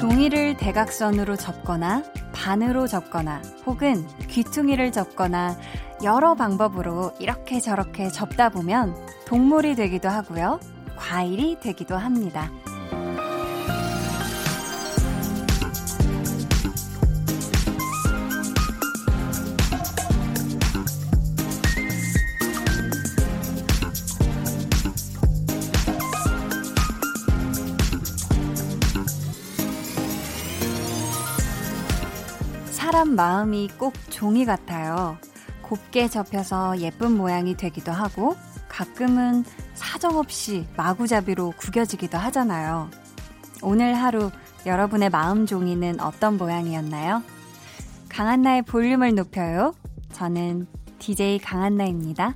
종이를 대각선으로 접거나 반으로 접거나 혹은 귀퉁이를 접거나 여러 방법으로 이렇게 저렇게 접다 보면 동물이 되기도 하고요. 과일이 되기도 합니다. 사람 마음이 꼭 종이 같아요. 곱게 접혀서 예쁜 모양이 되기도 하고 가끔은 사정없이 마구잡이로 구겨지기도 하잖아요. 오늘 하루 여러분의 마음 종이는 어떤 모양이었나요? 강한나의 볼륨을 높여요. 저는 DJ 강한나입니다.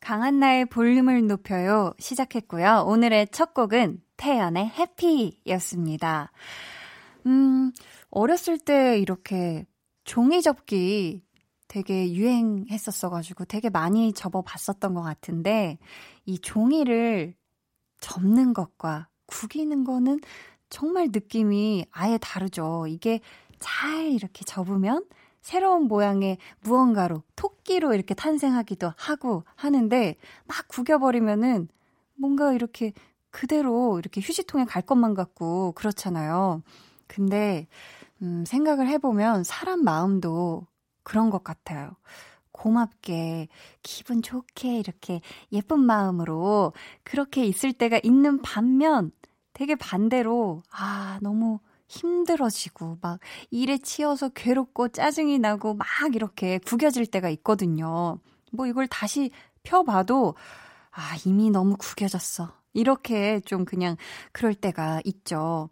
강한나의 볼륨을 높여요 시작했고요. 오늘의 첫 곡은 태연의 해피였습니다. 어렸을 때 이렇게 종이접기 되게 유행했었어가지고 되게 많이 접어봤었던 것 같은데 이 종이를 접는 것과 구기는 거는 정말 느낌이 아예 다르죠. 이게 잘 이렇게 접으면 새로운 모양의 무언가로 토끼로 이렇게 탄생하기도 하고 하는데 막 구겨버리면은 뭔가 이렇게 그대로 이렇게 휴지통에 갈 것만 같고 그렇잖아요. 근데 생각을 해보면 사람 마음도 그런 것 같아요. 고맙게 기분 좋게 이렇게 예쁜 마음으로 그렇게 있을 때가 있는 반면 되게 반대로 너무 힘들어지고 막 일에 치여서 괴롭고 짜증이 나고 막 이렇게 구겨질 때가 있거든요. 뭐 이걸 다시 펴봐도 이미 너무 구겨졌어. 이렇게 좀 그냥 그럴 때가 있죠.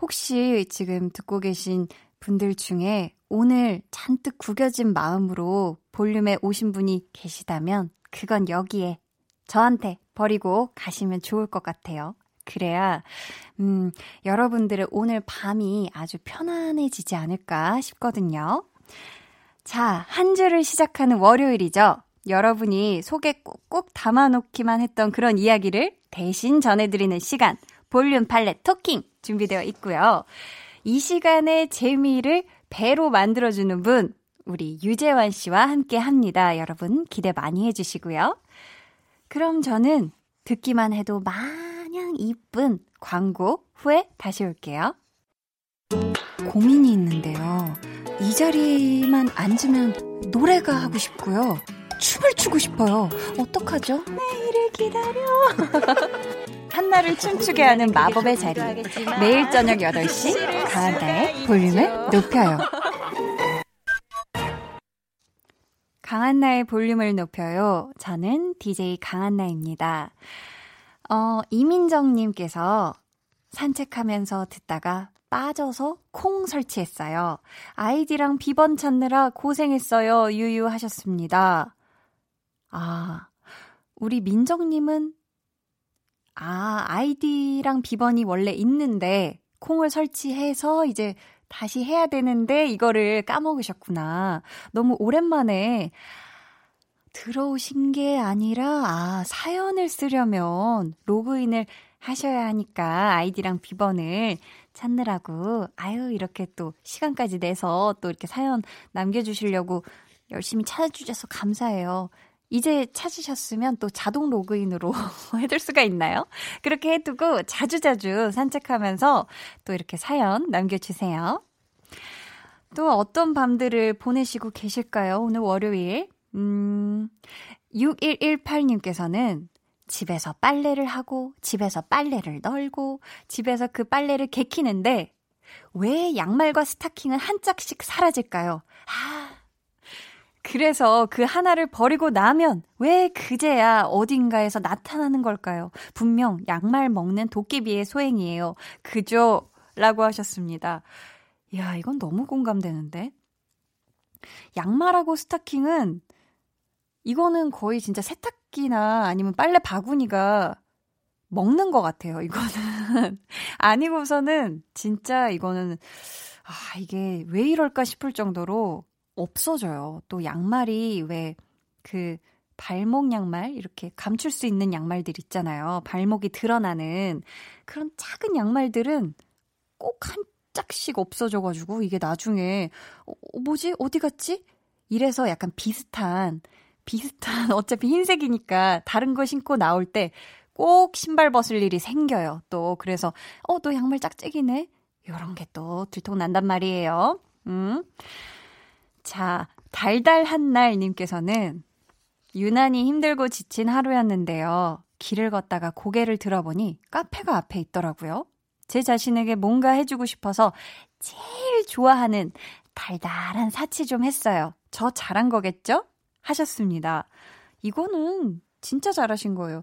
혹시 지금 듣고 계신 분들 중에 오늘 잔뜩 구겨진 마음으로 볼륨에 오신 분이 계시다면 그건 여기에 저한테 버리고 가시면 좋을 것 같아요. 그래야 여러분들의 오늘 밤이 아주 편안해지지 않을까 싶거든요. 자, 한 주를 시작하는 월요일이죠. 여러분이 속에 꾹꾹 담아놓기만 했던 그런 이야기를 대신 전해드리는 시간 볼륨 팔레 토킹 준비되어 있고요. 이 시간의 재미를 배로 만들어주는 분 우리 유재환 씨와 함께합니다. 여러분 기대 많이 해주시고요. 그럼 저는 듣기만 해도 마냥 이쁜 광고 후에 다시 올게요. 고민이 있는데요. 이 자리만 앉으면 노래가 하고 싶고요. 춤을 추고 싶어요. 어떡하죠? 내일을 기다려. 한나를 춤추게 하는 마법의 자리. 매일 저녁 8시 강한나의 볼륨을 높여요. 강한나의 볼륨을 높여요. 저는 DJ 강한나입니다. 이민정님께서 산책하면서 듣다가 빠져서 콩 설치했어요. 아이디랑 비번 찾느라 고생했어요. 유유하셨습니다. 우리 민정님은 아이디랑 비번이 원래 있는데 콩을 설치해서 이제 다시 해야 되는데 이거를 까먹으셨구나. 너무 오랜만에 들어오신 게 아니라 사연을 쓰려면 로그인을 하셔야 하니까 아이디랑 비번을 찾느라고 이렇게 또 시간까지 내서 또 이렇게 사연 남겨주시려고 열심히 찾아주셔서 감사해요. 이제 찾으셨으면 또 자동 로그인으로 해둘 수가 있나요? 그렇게 해두고 자주자주 산책하면서 또 이렇게 사연 남겨주세요. 또 어떤 밤들을 보내시고 계실까요? 오늘 월요일 6118님께서는 집에서 빨래를 하고 집에서 빨래를 널고 집에서 그 빨래를 개키는데 왜 양말과 스타킹은 한 짝씩 사라질까요? 그래서 그 하나를 버리고 나면 왜 그제야 어딘가에서 나타나는 걸까요? 분명 양말 먹는 도깨비의 소행이에요. 그죠? 라고 하셨습니다. 이야, 이건 너무 공감되는데. 양말하고 스타킹은 이거는 거의 진짜 세탁기나 아니면 빨래 바구니가 먹는 것 같아요, 이거는. 아니고서는 진짜 이거는, 아, 이게 왜 이럴까 싶을 정도로 없어져요. 또 양말이 왜 그 발목 양말, 이렇게 감출 수 있는 양말들 있잖아요. 발목이 드러나는 그런 작은 양말들은 꼭 한 짝씩 없어져가지고 이게 나중에 뭐지? 어디 갔지? 이래서 약간 비슷한 어차피 흰색이니까 다른 거 신고 나올 때 꼭 신발 벗을 일이 생겨요. 또 그래서 너 양말 짝짝이네? 이런 게 또 들통난단 말이에요. 자, 달달한 날 님께서는 유난히 힘들고 지친 하루였는데요. 길을 걷다가 고개를 들어보니 카페가 앞에 있더라고요. 제 자신에게 뭔가 해주고 싶어서 제일 좋아하는 달달한 사치 좀 했어요. 저 잘한 거겠죠? 하셨습니다. 이거는 진짜 잘하신 거예요.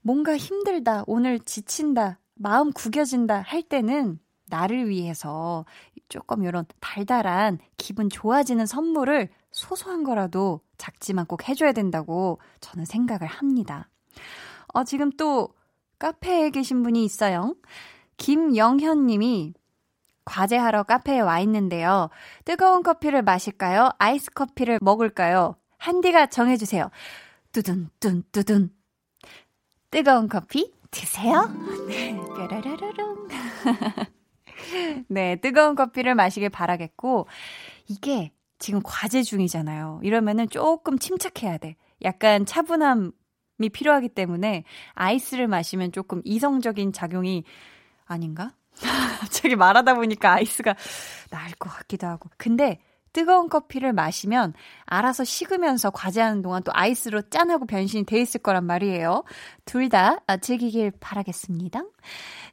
뭔가 힘들다, 오늘 지친다, 마음 구겨진다 할 때는 나를 위해서 조금 이런 달달한 기분 좋아지는 선물을 소소한 거라도 작지만 꼭 해줘야 된다고 저는 생각을 합니다. 지금 또 카페에 계신 분이 있어요. 김영현 님이 과제하러 카페에 와 있는데요. 뜨거운 커피를 마실까요? 아이스 커피를 먹을까요? 한디가 정해주세요. 뚜둔 뚜둔 뚜둔. 뜨거운 커피 드세요. 뾰라라라롱. 네, 뜨거운 커피를 마시길 바라겠고, 이게 지금 과제 중이잖아요. 이러면은 조금 침착해야 돼. 약간 차분함이 필요하기 때문에 아이스를 마시면 조금 이성적인 작용이 아닌가? 갑자기 말하다 보니까 아이스가 나을 것 같기도 하고. 근데 뜨거운 커피를 마시면 알아서 식으면서 과제하는 동안 또 아이스로 짠하고 변신이 돼 있을 거란 말이에요. 둘 다 즐기길 바라겠습니다.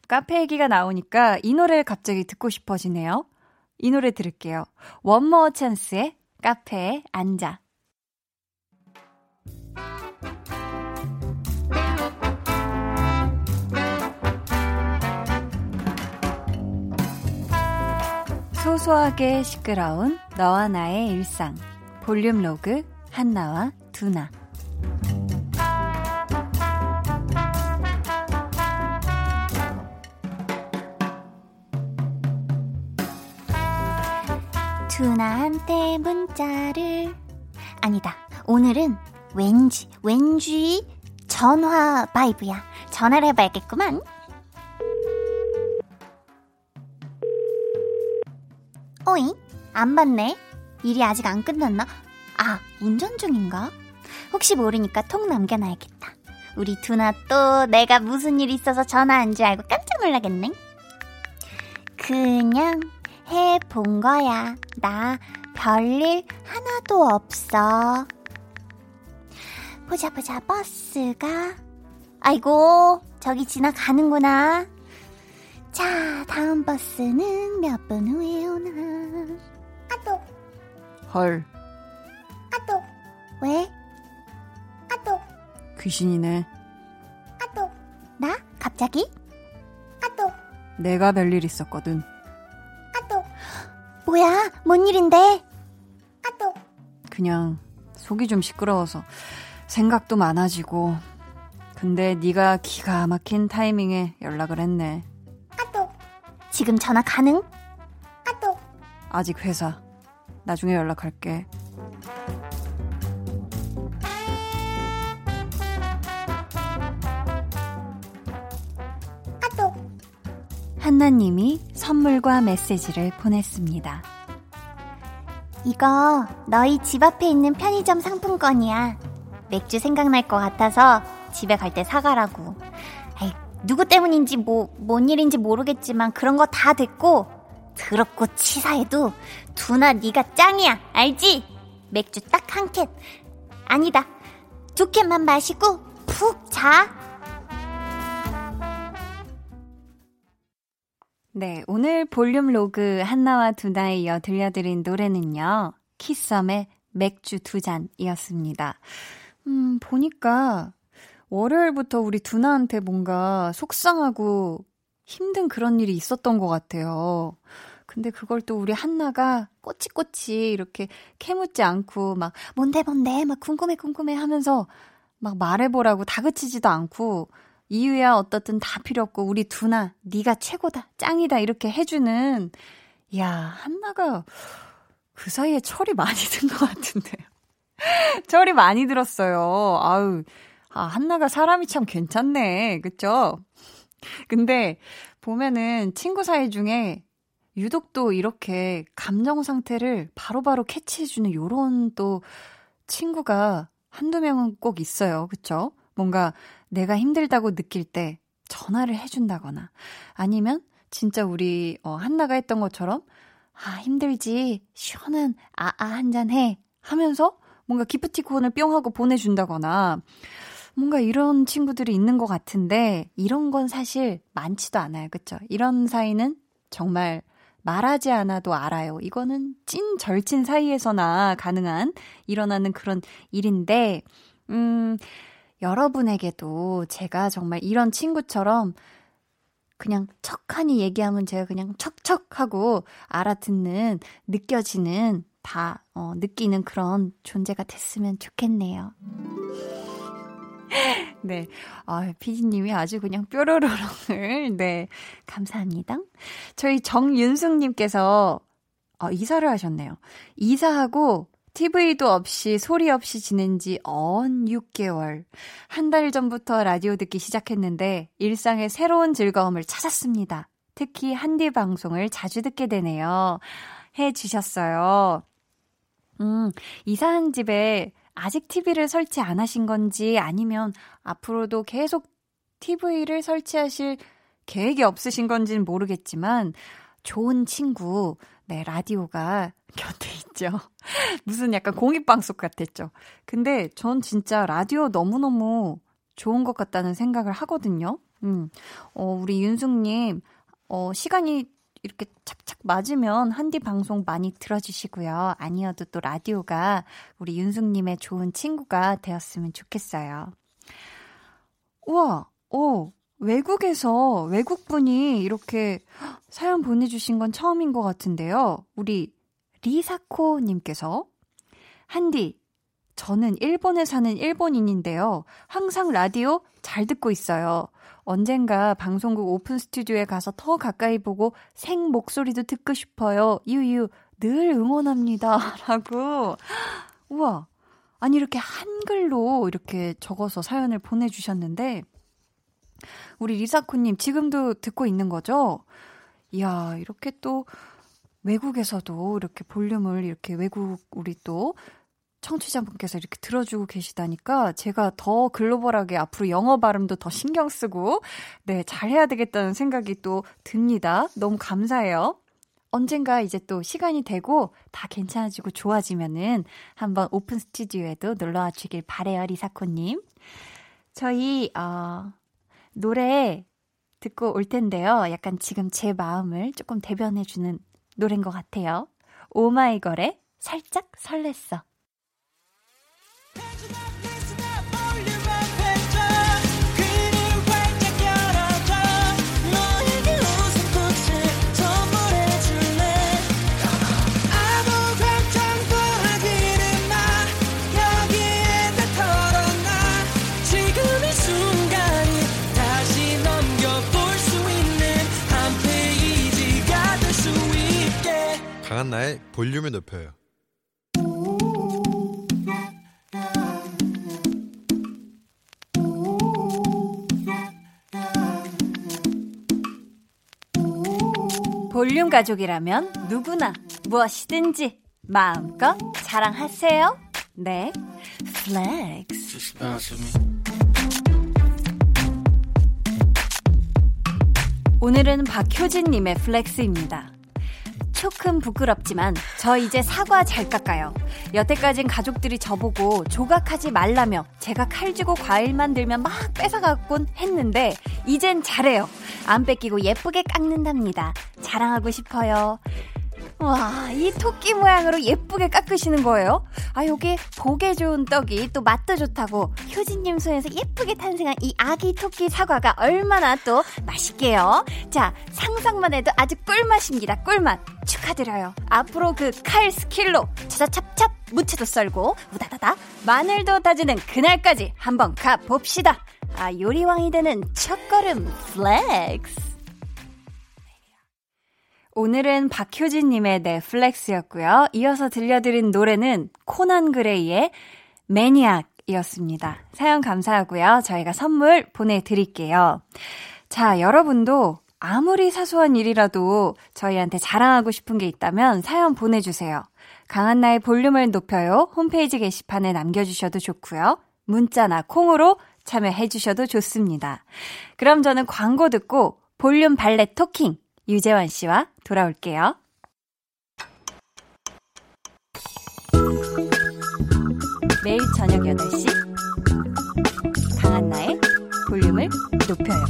카페 얘기가 나오니까 이 노래를 갑자기 듣고 싶어지네요. 이 노래 들을게요. One More Chance의 카페에 앉아. 소소하게 시끄러운 너와 나의 일상. 볼륨 로그 한나와 두나. 두나한테 문자를, 아니다, 오늘은 왠지 전화 바이브야. 전화를 해봐야겠구만. 오잉? 안 받네? 일이 아직 안 끝났나? 아, 운전 중인가? 혹시 모르니까 통 남겨놔야겠다. 우리 두나 또 내가 무슨 일이 있어서 전화한 줄 알고 깜짝 놀라겠네. 그냥 해본 거야. 나 별일 하나도 없어. 보자 버스가, 아이고 저기 지나가는구나. 자, 다음 버스는 몇 분 후에 오나. 아또 헐. 아또 왜? 아또 귀신이네. 아또 나? 갑자기? 아또 내가 별일 있었거든. 아또 뭐야? 뭔 일인데? 아또 그냥 속이 좀 시끄러워서 생각도 많아지고. 근데 네가 기가 막힌 타이밍에 연락을 했네. 지금 전화 가능? 아또 아직 회사. 나중에 연락할게. 아또 한나님이 선물과 메시지를 보냈습니다. 이거 너희 집 앞에 있는 편의점 상품권이야. 맥주 생각날 것 같아서 집에 갈 때 사가라고. 누구 때문인지 뭔 일인지 모르겠지만 그런 거 다 됐고, 더럽고 치사해도 두나 네가 짱이야, 알지? 맥주 딱 한 캔, 아니다, 두 캔만 마시고 푹 자. 네, 오늘 볼륨 로그 한나와 두나에 이어 들려드린 노래는요, 키썸의 맥주 두 잔이었습니다. 보니까 월요일부터 우리 두나한테 뭔가 속상하고 힘든 그런 일이 있었던 것 같아요. 근데 그걸 또 우리 한나가 꼬치꼬치 이렇게 캐묻지 않고 막 뭔데 막 궁금해 하면서 막 말해보라고 다그치지도 않고 이유야 어떻든 다 필요 없고 우리 두나 네가 최고다 짱이다 이렇게 해주는, 야 한나가 그 사이에 철이 많이 든 것 같은데요. 철이 많이 들었어요. 아우, 아 한나가 사람이 참 괜찮네, 그쵸? 근데 보면은 친구 사이 중에 유독 또 이렇게 감정 상태를 바로바로 캐치해주는 요런 또 친구가 한두 명은 꼭 있어요, 그쵸? 뭔가 내가 힘들다고 느낄 때 전화를 해준다거나 아니면 진짜 우리 한나가 했던 것처럼 아 힘들지 시원한 아아 한잔해 하면서 뭔가 기프티콘을 뿅 하고 보내준다거나 뭔가 이런 친구들이 있는 것 같은데 이런 건 사실 많지도 않아요, 그쵸? 이런 사이는 정말 말하지 않아도 알아요. 이거는 찐 절친 사이에서나 가능한 일어나는 그런 일인데 여러분에게도 제가 정말 이런 친구처럼 그냥 척하니 얘기하면 제가 그냥 척척하고 알아듣는, 느껴지는, 다 느끼는 그런 존재가 됐으면 좋겠네요. 네, 피디님이 아주 그냥 뾰로로롱을, 네, 감사합니다. 저희 정윤숙님께서 이사를 하셨네요. 이사하고 TV도 없이 소리 없이 지낸 지 언 6개월. 한 달 전부터 라디오 듣기 시작했는데 일상의 새로운 즐거움을 찾았습니다. 특히 한디 방송을 자주 듣게 되네요. 해주셨어요. 이사한 집에 아직 TV를 설치 안 하신 건지 아니면 앞으로도 계속 TV를 설치하실 계획이 없으신 건지는 모르겠지만 좋은 친구, 네, 라디오가 곁에 있죠. 무슨 약간 공익방송 같았죠. 근데 전 진짜 라디오 너무너무 좋은 것 같다는 생각을 하거든요. 우리 윤숙님, 시간이 이렇게 착착 맞으면 한디 방송 많이 들어주시고요. 아니어도 또 라디오가 우리 윤숙님의 좋은 친구가 되었으면 좋겠어요. 우와, 외국에서 외국분이 이렇게 사연 보내주신 건 처음인 것 같은데요. 우리 리사코님께서 한디, 저는 일본에 사는 일본인인데요. 항상 라디오 잘 듣고 있어요. 언젠가 방송국 오픈 스튜디오에 가서 더 가까이 보고 생 목소리도 듣고 싶어요. 유유, 늘 응원합니다. 라고. 우와, 아니 이렇게 한글로 이렇게 적어서 사연을 보내주셨는데 우리 리사코님 지금도 듣고 있는 거죠? 이야, 이렇게 또 외국에서도 이렇게 볼륨을 이렇게 외국 우리 또 청취자분께서 이렇게 들어주고 계시다니까 제가 더 글로벌하게 앞으로 영어 발음도 더 신경 쓰고 네, 잘해야 되겠다는 생각이 또 듭니다. 너무 감사해요. 언젠가 이제 또 시간이 되고 다 괜찮아지고 좋아지면은 한번 오픈 스튜디오에도 놀러와 주길 바래요, 리사코님. 저희 노래 듣고 올 텐데요. 약간 지금 제 마음을 조금 대변해주는 노래인 것 같아요. 오마이걸의 살짝 설렜어. 나의 볼륨을 높여요. 볼륨 가족이라면 누구나 무엇이든지 마음껏 자랑하세요. 네, 플렉스. 오늘은 박효진님의 플렉스입니다. 조금 부끄럽지만 저 이제 사과 잘 깎아요. 여태까진 가족들이 저보고 조각하지 말라며 제가 칼 쥐고 과일만 들면 막 뺏어갖곤 했는데 이젠 잘해요. 안 뺏기고 예쁘게 깎는답니다. 자랑하고 싶어요. 와, 이 토끼 모양으로 예쁘게 깎으시는 거예요? 아, 여기 보기 좋은 떡이 또 맛도 좋다고 효진님 손에서 예쁘게 탄생한 이 아기 토끼 사과가 얼마나 또 맛있게요. 자, 상상만 해도 아주 꿀맛입니다. 꿀맛 축하드려요. 앞으로 그 칼 스킬로 차차찹찹 무채도 썰고 우다다다 마늘도 다지는 그날까지 한번 가봅시다. 아, 요리왕이 되는 첫걸음 플렉스. 오늘은 박효진님의 넷플렉스였고요. 이어서 들려드린 노래는 코난 그레이의 매니악이었습니다. 사연 감사하고요. 저희가 선물 보내드릴게요. 자, 여러분도 아무리 사소한 일이라도 저희한테 자랑하고 싶은 게 있다면 사연 보내주세요. 강한나의 볼륨을 높여요. 홈페이지 게시판에 남겨주셔도 좋고요. 문자나 콩으로 참여해주셔도 좋습니다. 그럼 저는 광고 듣고 볼륨 발레 토킹 유재환 씨와 돌아올게요. 매일 저녁 8시 강한나의 볼륨을 높여요.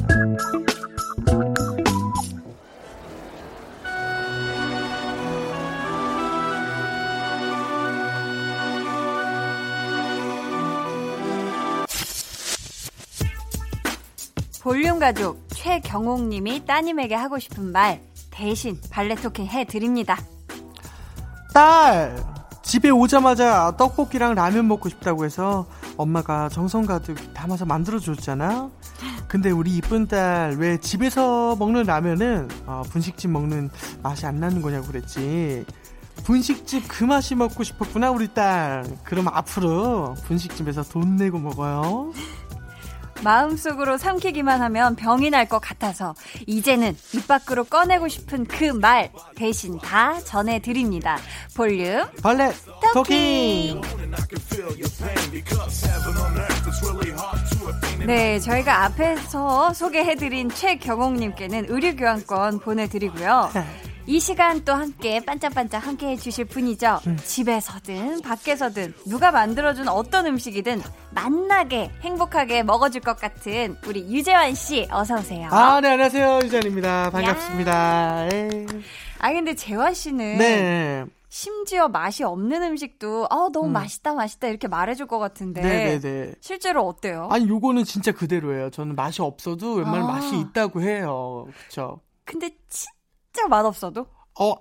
볼륨 가족 최경옥 님이 따님에게 하고 싶은 말 대신 발레 토킹 해드립니다. 딸! 집에 오자마자 떡볶이랑 라면 먹고 싶다고 해서 엄마가 정성 가득 담아서 만들어줬잖아. 근데 우리 이쁜 딸 왜 집에서 먹는 라면은 분식집 먹는 맛이 안 나는 거냐고 그랬지. 분식집 그 맛이 먹고 싶었구나 우리 딸. 그럼 앞으로 분식집에서 돈 내고 먹어요. 마음속으로 삼키기만 하면 병이 날 것 같아서 이제는 입 밖으로 꺼내고 싶은 그 말 대신 다 전해드립니다. 볼륨 발레 토킹. 네, 저희가 앞에서 소개해드린 최경옥님께는 의류교환권 보내드리고요. 이 시간 또 함께 반짝반짝 함께 해주실 분이죠. 집에서든 밖에서든 누가 만들어준 어떤 음식이든 맛나게 행복하게 먹어줄 것 같은 우리 유재환 씨 어서 오세요. 아, 네, 안녕하세요, 유재환입니다. 반갑습니다. 아, 근데 재환 씨는 네. 심지어 맛이 없는 음식도 너무 맛있다 이렇게 말해줄 것 같은데 네네네. 실제로 어때요? 아니, 요거는 진짜 그대로예요. 저는 맛이 없어도 웬만하면 맛이 있다고 해요. 그렇죠. 근데 진짜 맛없어도?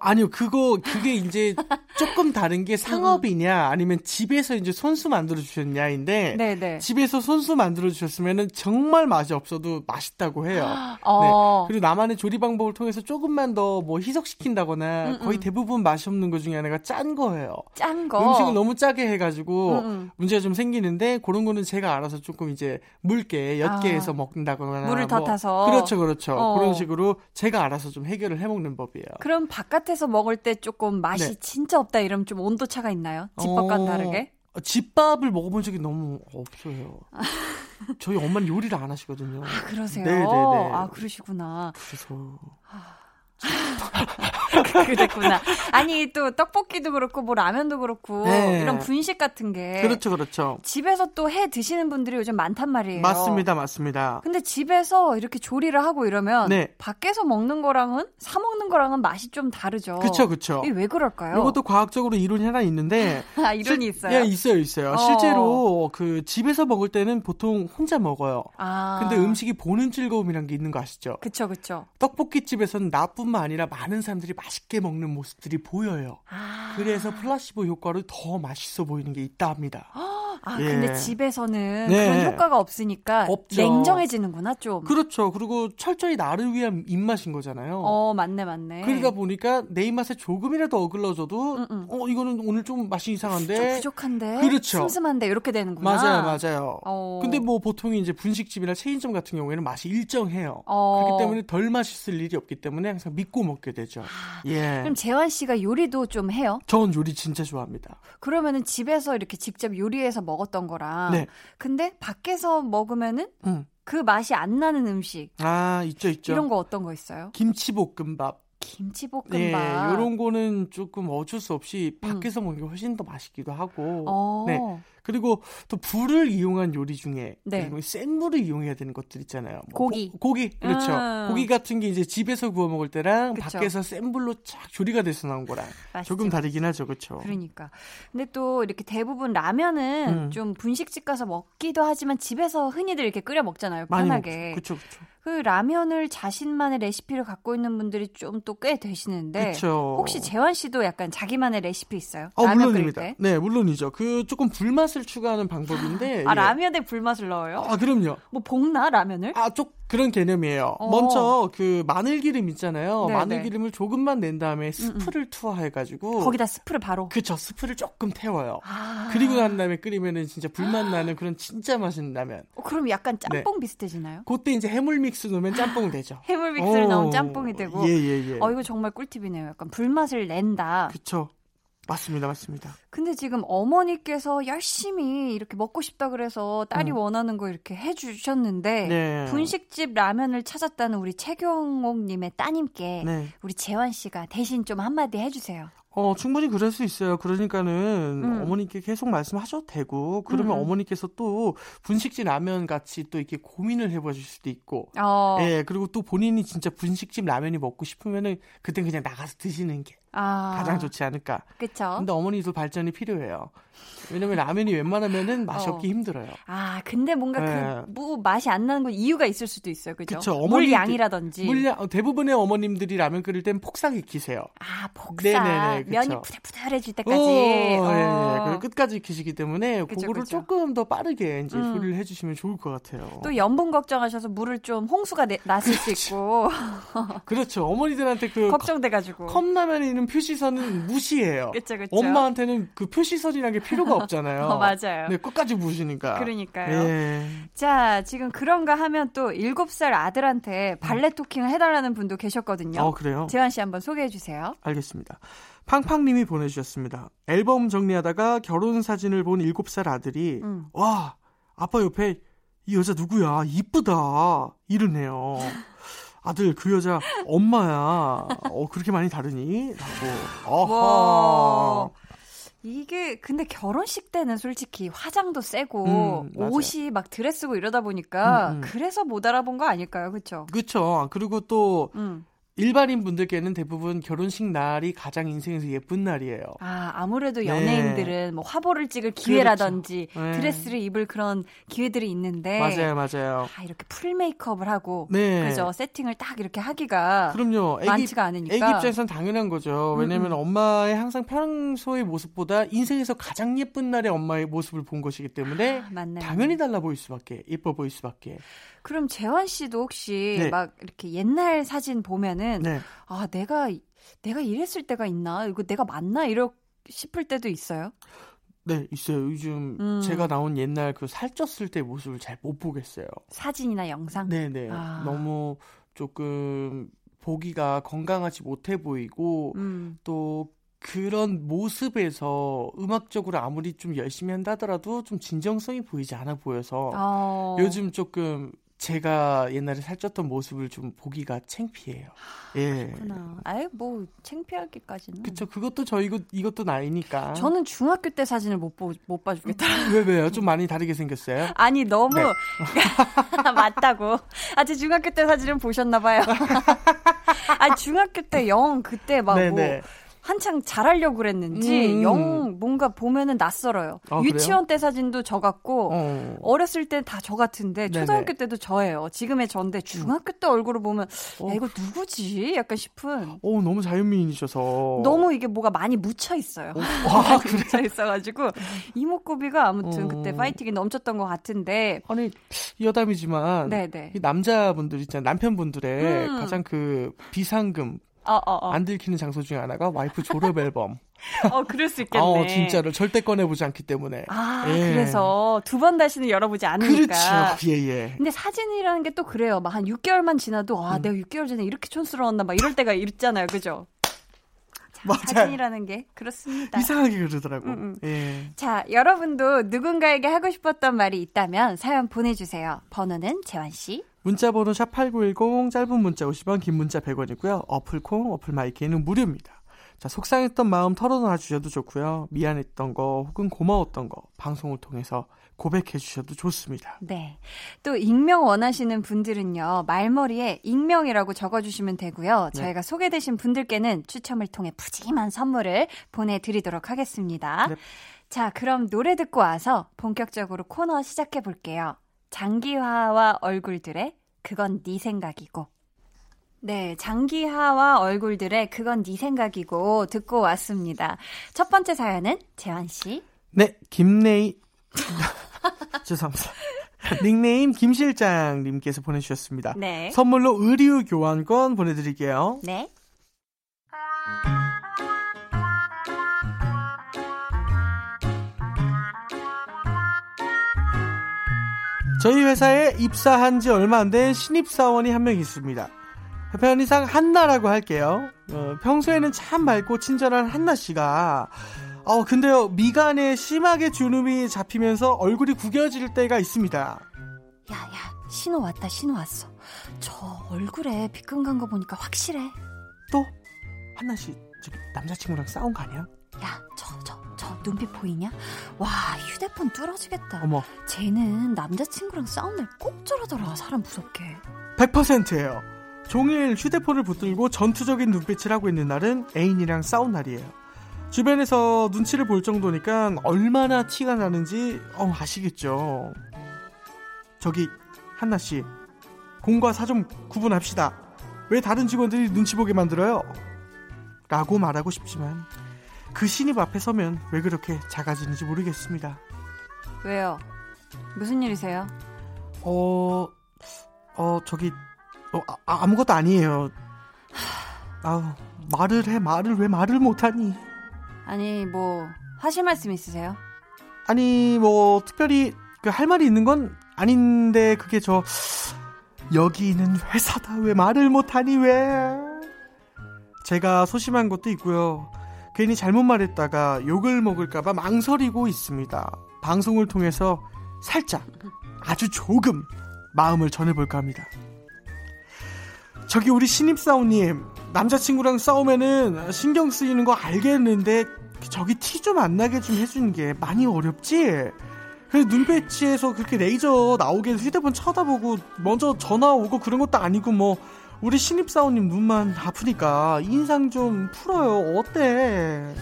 아니요. 그게 이제 조금 다른 게 상업이냐, 아니면 집에서 이제 손수 만들어주셨냐인데, 네네. 집에서 손수 만들어주셨으면은 정말 맛이 없어도 맛있다고 해요. 네. 그리고 나만의 조리 방법을 통해서 조금만 더 뭐 희석시킨다거나, 거의 대부분 맛이 없는 것 중에 하나가 짠 거예요. 짠 거? 음식을 너무 짜게 해가지고, 문제가 좀 생기는데, 그런 거는 제가 알아서 조금 이제 옅게 해서 먹는다거나. 물을 더 타서. 그렇죠. 그런 식으로 제가 알아서 좀 해결을 해먹는 법이에요. 그럼 바깥에서 먹을 때 조금 맛이 네. 진짜 없다 이러면 좀 온도차가 있나요? 집밥과는 다르게? 집밥을 먹어본 적이 너무 없어요. 저희 엄마는 요리를 안 하시거든요. 아, 그러세요? 네네네. 아, 그러시구나. 그래서... 그랬구나. 아니, 또 떡볶이도 그렇고 뭐 라면도 그렇고 네. 이런 분식 같은 게 그렇죠. 집에서 또 해 드시는 분들이 요즘 많단 말이에요. 맞습니다. 근데 집에서 이렇게 조리를 하고 이러면 네. 밖에서 먹는 거랑은 사 먹는 거랑은 맛이 좀 다르죠. 그렇죠. 이게 왜 그럴까요? 이것도 과학적으로 이론이 하나 있는데 아, 이론이 있어요? 예, 있어요. 실제로 그 집에서 먹을 때는 보통 혼자 먹어요. 아. 근데 음식이 보는 즐거움이란 게 있는 거 아시죠? 그렇죠. 떡볶이집에서는 나뿐만 아니라 많은 사람들이 맛있게 먹는 모습들이 보여요. 아. 그래서 플라시보 효과로 더 맛있어 보이는 게 있다 합니다. 아, 예. 근데 집에서는 네. 그런 효과가 없으니까 없죠. 냉정해지는구나 좀. 그렇죠. 그리고 철저히 나를 위한 입맛인 거잖아요. 맞네. 그러다 보니까 내 입맛에 조금이라도 어글러져도 이거는 오늘 좀 맛이 이상한데. 좀 부족한데. 그렇죠. 슴슴한데 이렇게 되는구나. 맞아요. 근데 뭐 보통 이제 분식집이나 체인점 같은 경우에는 맛이 일정해요. 그렇기 때문에 덜 맛있을 일이 없기 때문에 항상 믿고 먹게 되죠. 예. 그럼 재환 씨가 요리도 좀 해요? 전 요리 진짜 좋아합니다. 그러면은 집에서 이렇게 직접 요리해서 먹었던 거랑 네. 근데 밖에서 먹으면은 그 맛이 안 나는 음식 있죠. 이런 거 어떤 거 있어요? 김치볶음밥. 네, 이런 거는 조금 어쩔 수 없이 밖에서 먹는 게 훨씬 더 맛있기도 하고 네. 그리고 또 불을 이용한 요리 중에 네. 센 불을 이용해야 되는 것들 있잖아요. 고기 그렇죠. 고기 같은 게 이제 집에서 구워 먹을 때랑 그쵸. 밖에서 센 불로 쫙 조리가 돼서 나온 거랑 맛있죠. 조금 다르긴 하죠. 그렇죠. 그러니까 근데 또 이렇게 대부분 라면은 좀 분식집 가서 먹기도 하지만 집에서 흔히들 이렇게 끓여 먹잖아요. 편하게. 그렇죠. 그 라면을 자신만의 레시피를 갖고 있는 분들이 좀 또 꽤 되시는데 그쵸. 혹시 재환 씨도 약간 자기만의 레시피 있어요? 라면 물론입니다. 끓일 때? 네, 물론이죠. 그 조금 불맛을 추가하는 방법인데 아, 라면에 불맛을 넣어요? 아, 그럼요. 뭐 볶나 라면을? 아, 좀 그런 개념이에요. 먼저 그 마늘기름 있잖아요. 네네. 마늘기름을 조금만 낸 다음에 스프를 투하해가지고 거기다 스프를 바로? 그렇죠. 스프를 조금 태워요. 아. 그리고 난 다음에 끓이면은 진짜 불맛 나는 그런 진짜 맛있는 라면. 그럼 약간 짬뽕 네. 비슷해지나요? 그때 이제 해물믹스 넣으면 짬뽕 되죠. 해물믹스를 넣으면 짬뽕이 되고. 예. 이거 정말 꿀팁이네요. 약간 불맛을 낸다. 그렇죠. 맞습니다. 근데 지금 어머니께서 열심히 이렇게 먹고 싶다 그래서 딸이 원하는 거 이렇게 해주셨는데 네. 분식집 라면을 찾았다는 우리 최경옥님의 따님께 네. 우리 재환 씨가 대신 좀 한마디 해주세요. 충분히 그럴 수 있어요. 그러니까는 어머니께 계속 말씀하셔도 되고 그러면 어머니께서 또 분식집 라면 같이 또 이렇게 고민을 해보실 수도 있고 예, 그리고 또 본인이 진짜 분식집 라면이 먹고 싶으면은 그땐 그냥 나가서 드시는 게 가장 좋지 않을까. 그쵸. 근데 어머니도 발전이 필요해요. 왜냐면 라면이 웬만하면은 맛이 없기 힘들어요. 아, 근데 뭔가 네. 뭐 맛이 안 나는 건 이유가 있을 수도 있어요. 그죠? 물량이라든지. 물량, 대부분의 어머님들이 라면 끓일 땐 폭삭 익히세요. 아, 폭삭. 네네네. 그쵸. 면이 푸들푸들해질 때까지. 네. 끝까지 익히시기 때문에 그쵸, 그거를 그쵸. 조금 더 빠르게 이제 조리를 해주시면 좋을 것 같아요. 또 염분 걱정하셔서 물을 좀 홍수가 났을 수 있고. 그렇죠. 어머니들한테 그. 걱정돼가지고. 컵라면이 표시선은 무시해요. 그쵸. 엄마한테는 그 표시선이라는 게 필요가 없잖아요. 맞아요. 네, 끝까지 무시니까. 그러니까요. 예. 자, 지금 그런가 하면 또 7살 아들한테 발레 토킹을 해달라는 분도 계셨거든요. 그래요? 재환 씨 한번 소개해 주세요. 알겠습니다. 팡팡님이 보내주셨습니다. 앨범 정리하다가 결혼 사진을 본 7살 아들이 와, 아빠 옆에 이 여자 누구야? 이쁘다. 이러네요. 아들, 그 여자 엄마야. 그렇게 많이 다르니? 라고. 아하. 이게 근데 결혼식 때는 솔직히 화장도 세고 옷이 막 드레스고 이러다 보니까 그래서 못 알아본 거 아닐까요? 그렇죠. 그리고 또 일반인 분들께는 대부분 결혼식 날이 가장 인생에서 예쁜 날이에요. 아무래도 연예인들은 네. 뭐 화보를 찍을 기회라든지 그렇죠. 네. 드레스를 입을 그런 기회들이 있는데 맞아요. 이렇게 풀 메이크업을 하고 네. 그죠? 세팅을 딱 이렇게 하기가 그럼요. 많지가 않으니까 애기 입장에서는 당연한 거죠. 왜냐하면 엄마의 항상 평소의 모습보다 인생에서 가장 예쁜 날의 엄마의 모습을 본 것이기 때문에 당연히 달라 보일 수밖에, 예뻐 보일 수밖에. 그럼 재환 씨도 혹시 네. 막 이렇게 옛날 사진 보면은 네. 내가 이랬을 때가 있나? 이거 내가 맞나? 이러 싶을 때도 있어요? 네, 있어요. 요즘 제가 나온 옛날 그 살쪘을 때 모습을 잘 못 보겠어요. 사진이나 영상? 네네. 너무 조금 보기가 건강하지 못해 보이고 또 그런 모습에서 음악적으로 아무리 좀 열심히 한다더라도 좀 진정성이 보이지 않아 보여서 요즘 조금 제가 옛날에 살쪘던 모습을 좀 보기가 창피해요. 예. 그렇구나. 아예 뭐 창피하기까지는. 그쵸. 그것도 이것도 나이니까. 저는 중학교 때 사진을 못 봐주겠다. 왜요? 좀 많이 다르게 생겼어요? 아니 너무 네. 맞다고. 제 중학교 때 사진은 보셨나봐요. 중학교 때 그때 막 뭐. 한창 잘하려고 그랬는지 영 뭔가 보면은 낯설어요. 유치원 그래요? 때 사진도 저 같고 어렸을 때 다 저 같은데 초등학교 네네. 때도 저예요. 지금의 전데 중학교 때 얼굴을 보면 이거 누구지? 약간 싶은. 너무 자연미인이셔서. 너무 이게 뭐가 많이 묻혀 있어요. 묻혀 있어가지고 이목구비가 아무튼 그때 파이팅이 넘쳤던 것 같은데. 아니 여담이지만 네네. 남자분들 있잖아요. 남편분들의 가장 그 비상금. 안 들키는 장소 중에 하나가 와이프 졸업 앨범. 그럴 수 있겠네. 진짜로 절대 꺼내보지 않기 때문에. 예. 그래서 두 번 다시는 열어보지 않으니까. 그렇죠. 예. 근데 사진이라는 게 또 그래요. 막 한 6개월만 지나도 내가 6개월 전에 이렇게 촌스러웠나 막 이럴 때가 있잖아요. 그죠? 맞아요. 사진이라는 게 그렇습니다. 이상하게 그러더라고. 예. 자, 여러분도 누군가에게 하고 싶었던 말이 있다면 사연 보내주세요. 번호는 재환 씨. 문자번호 샵8910, 짧은 문자 50원, 긴 문자 100원이고요. 어플콩, 어플마이키는 무료입니다. 자, 속상했던 마음 털어놔주셔도 좋고요. 미안했던 거 혹은 고마웠던 거 방송을 통해서 고백해주셔도 좋습니다. 네, 또 익명 원하시는 분들은요. 말머리에 익명이라고 적어주시면 되고요. 네. 저희가 소개되신 분들께는 추첨을 통해 푸짐한 선물을 보내드리도록 하겠습니다. 네. 자, 그럼 노래 듣고 와서 본격적으로 코너 시작해볼게요. 장기화와 얼굴들의 그건 네 생각이고. 네, 장기하와 얼굴들의 그건 네 생각이고 듣고 왔습니다. 첫 번째 사연은 재환 씨. 네, 김내희. 죄송합니다. 닉네임 김실장님께서 보내주셨습니다. 네. 선물로 의류 교환권 보내드릴게요. 네. 저희 회사에 입사한 지 얼마 안 된 신입사원이 한 명 있습니다. 편의상 한나라고 할게요. 평소에는 참 맑고 친절한 한나씨가 근데요 미간에 심하게 주름이 잡히면서 얼굴이 구겨질 때가 있습니다. 야야 신호 왔다 신호 왔어. 저 얼굴에 빗금 간 거 보니까 확실해. 또? 한나씨 저기 남자친구랑 싸운 거 아니야? 야 저 눈빛 보이냐? 와 휴대폰 뚫어지겠다. 어머. 쟤는 남자친구랑 싸운 날 꼭 저러더라. 사람 무섭게. 100%예요. 종일 휴대폰을 붙들고 전투적인 눈빛을 하고 있는 날은 애인이랑 싸운 날이에요. 주변에서 눈치를 볼 정도니까 얼마나 티가 나는지 아시겠죠. 저기 한나씨 공과 사 좀 구분합시다. 왜 다른 직원들이 눈치 보게 만들어요? 라고 말하고 싶지만 그 신입 앞에 서면 왜 그렇게 작아지는지 모르겠습니다. 왜요? 무슨 일이세요? 아무것도 아니에요. 말을 해. 왜 말을 못하니? 아니 뭐 하실 말씀 있으세요? 아니 뭐 특별히 할 말이 있는 건 아닌데 그게 저 여기는 회사다. 왜 말을 못하니 왜? 제가 소심한 것도 있고요. 괜히 잘못 말했다가 욕을 먹을까봐 망설이고 있습니다. 방송을 통해서 살짝 아주 조금 마음을 전해볼까 합니다. 저기 우리 신입사원님 남자친구랑 싸우면은 신경 쓰이는 거 알겠는데 저기 티 좀 안 나게 좀 해주는 게 많이 어렵지? 그래서 눈배치에서 그렇게 레이저 나오게 휴대폰 쳐다보고 먼저 전화 오고 그런 것도 아니고 뭐 우리 신입사원님 눈만 아프니까 인상 좀 풀어요. 어때?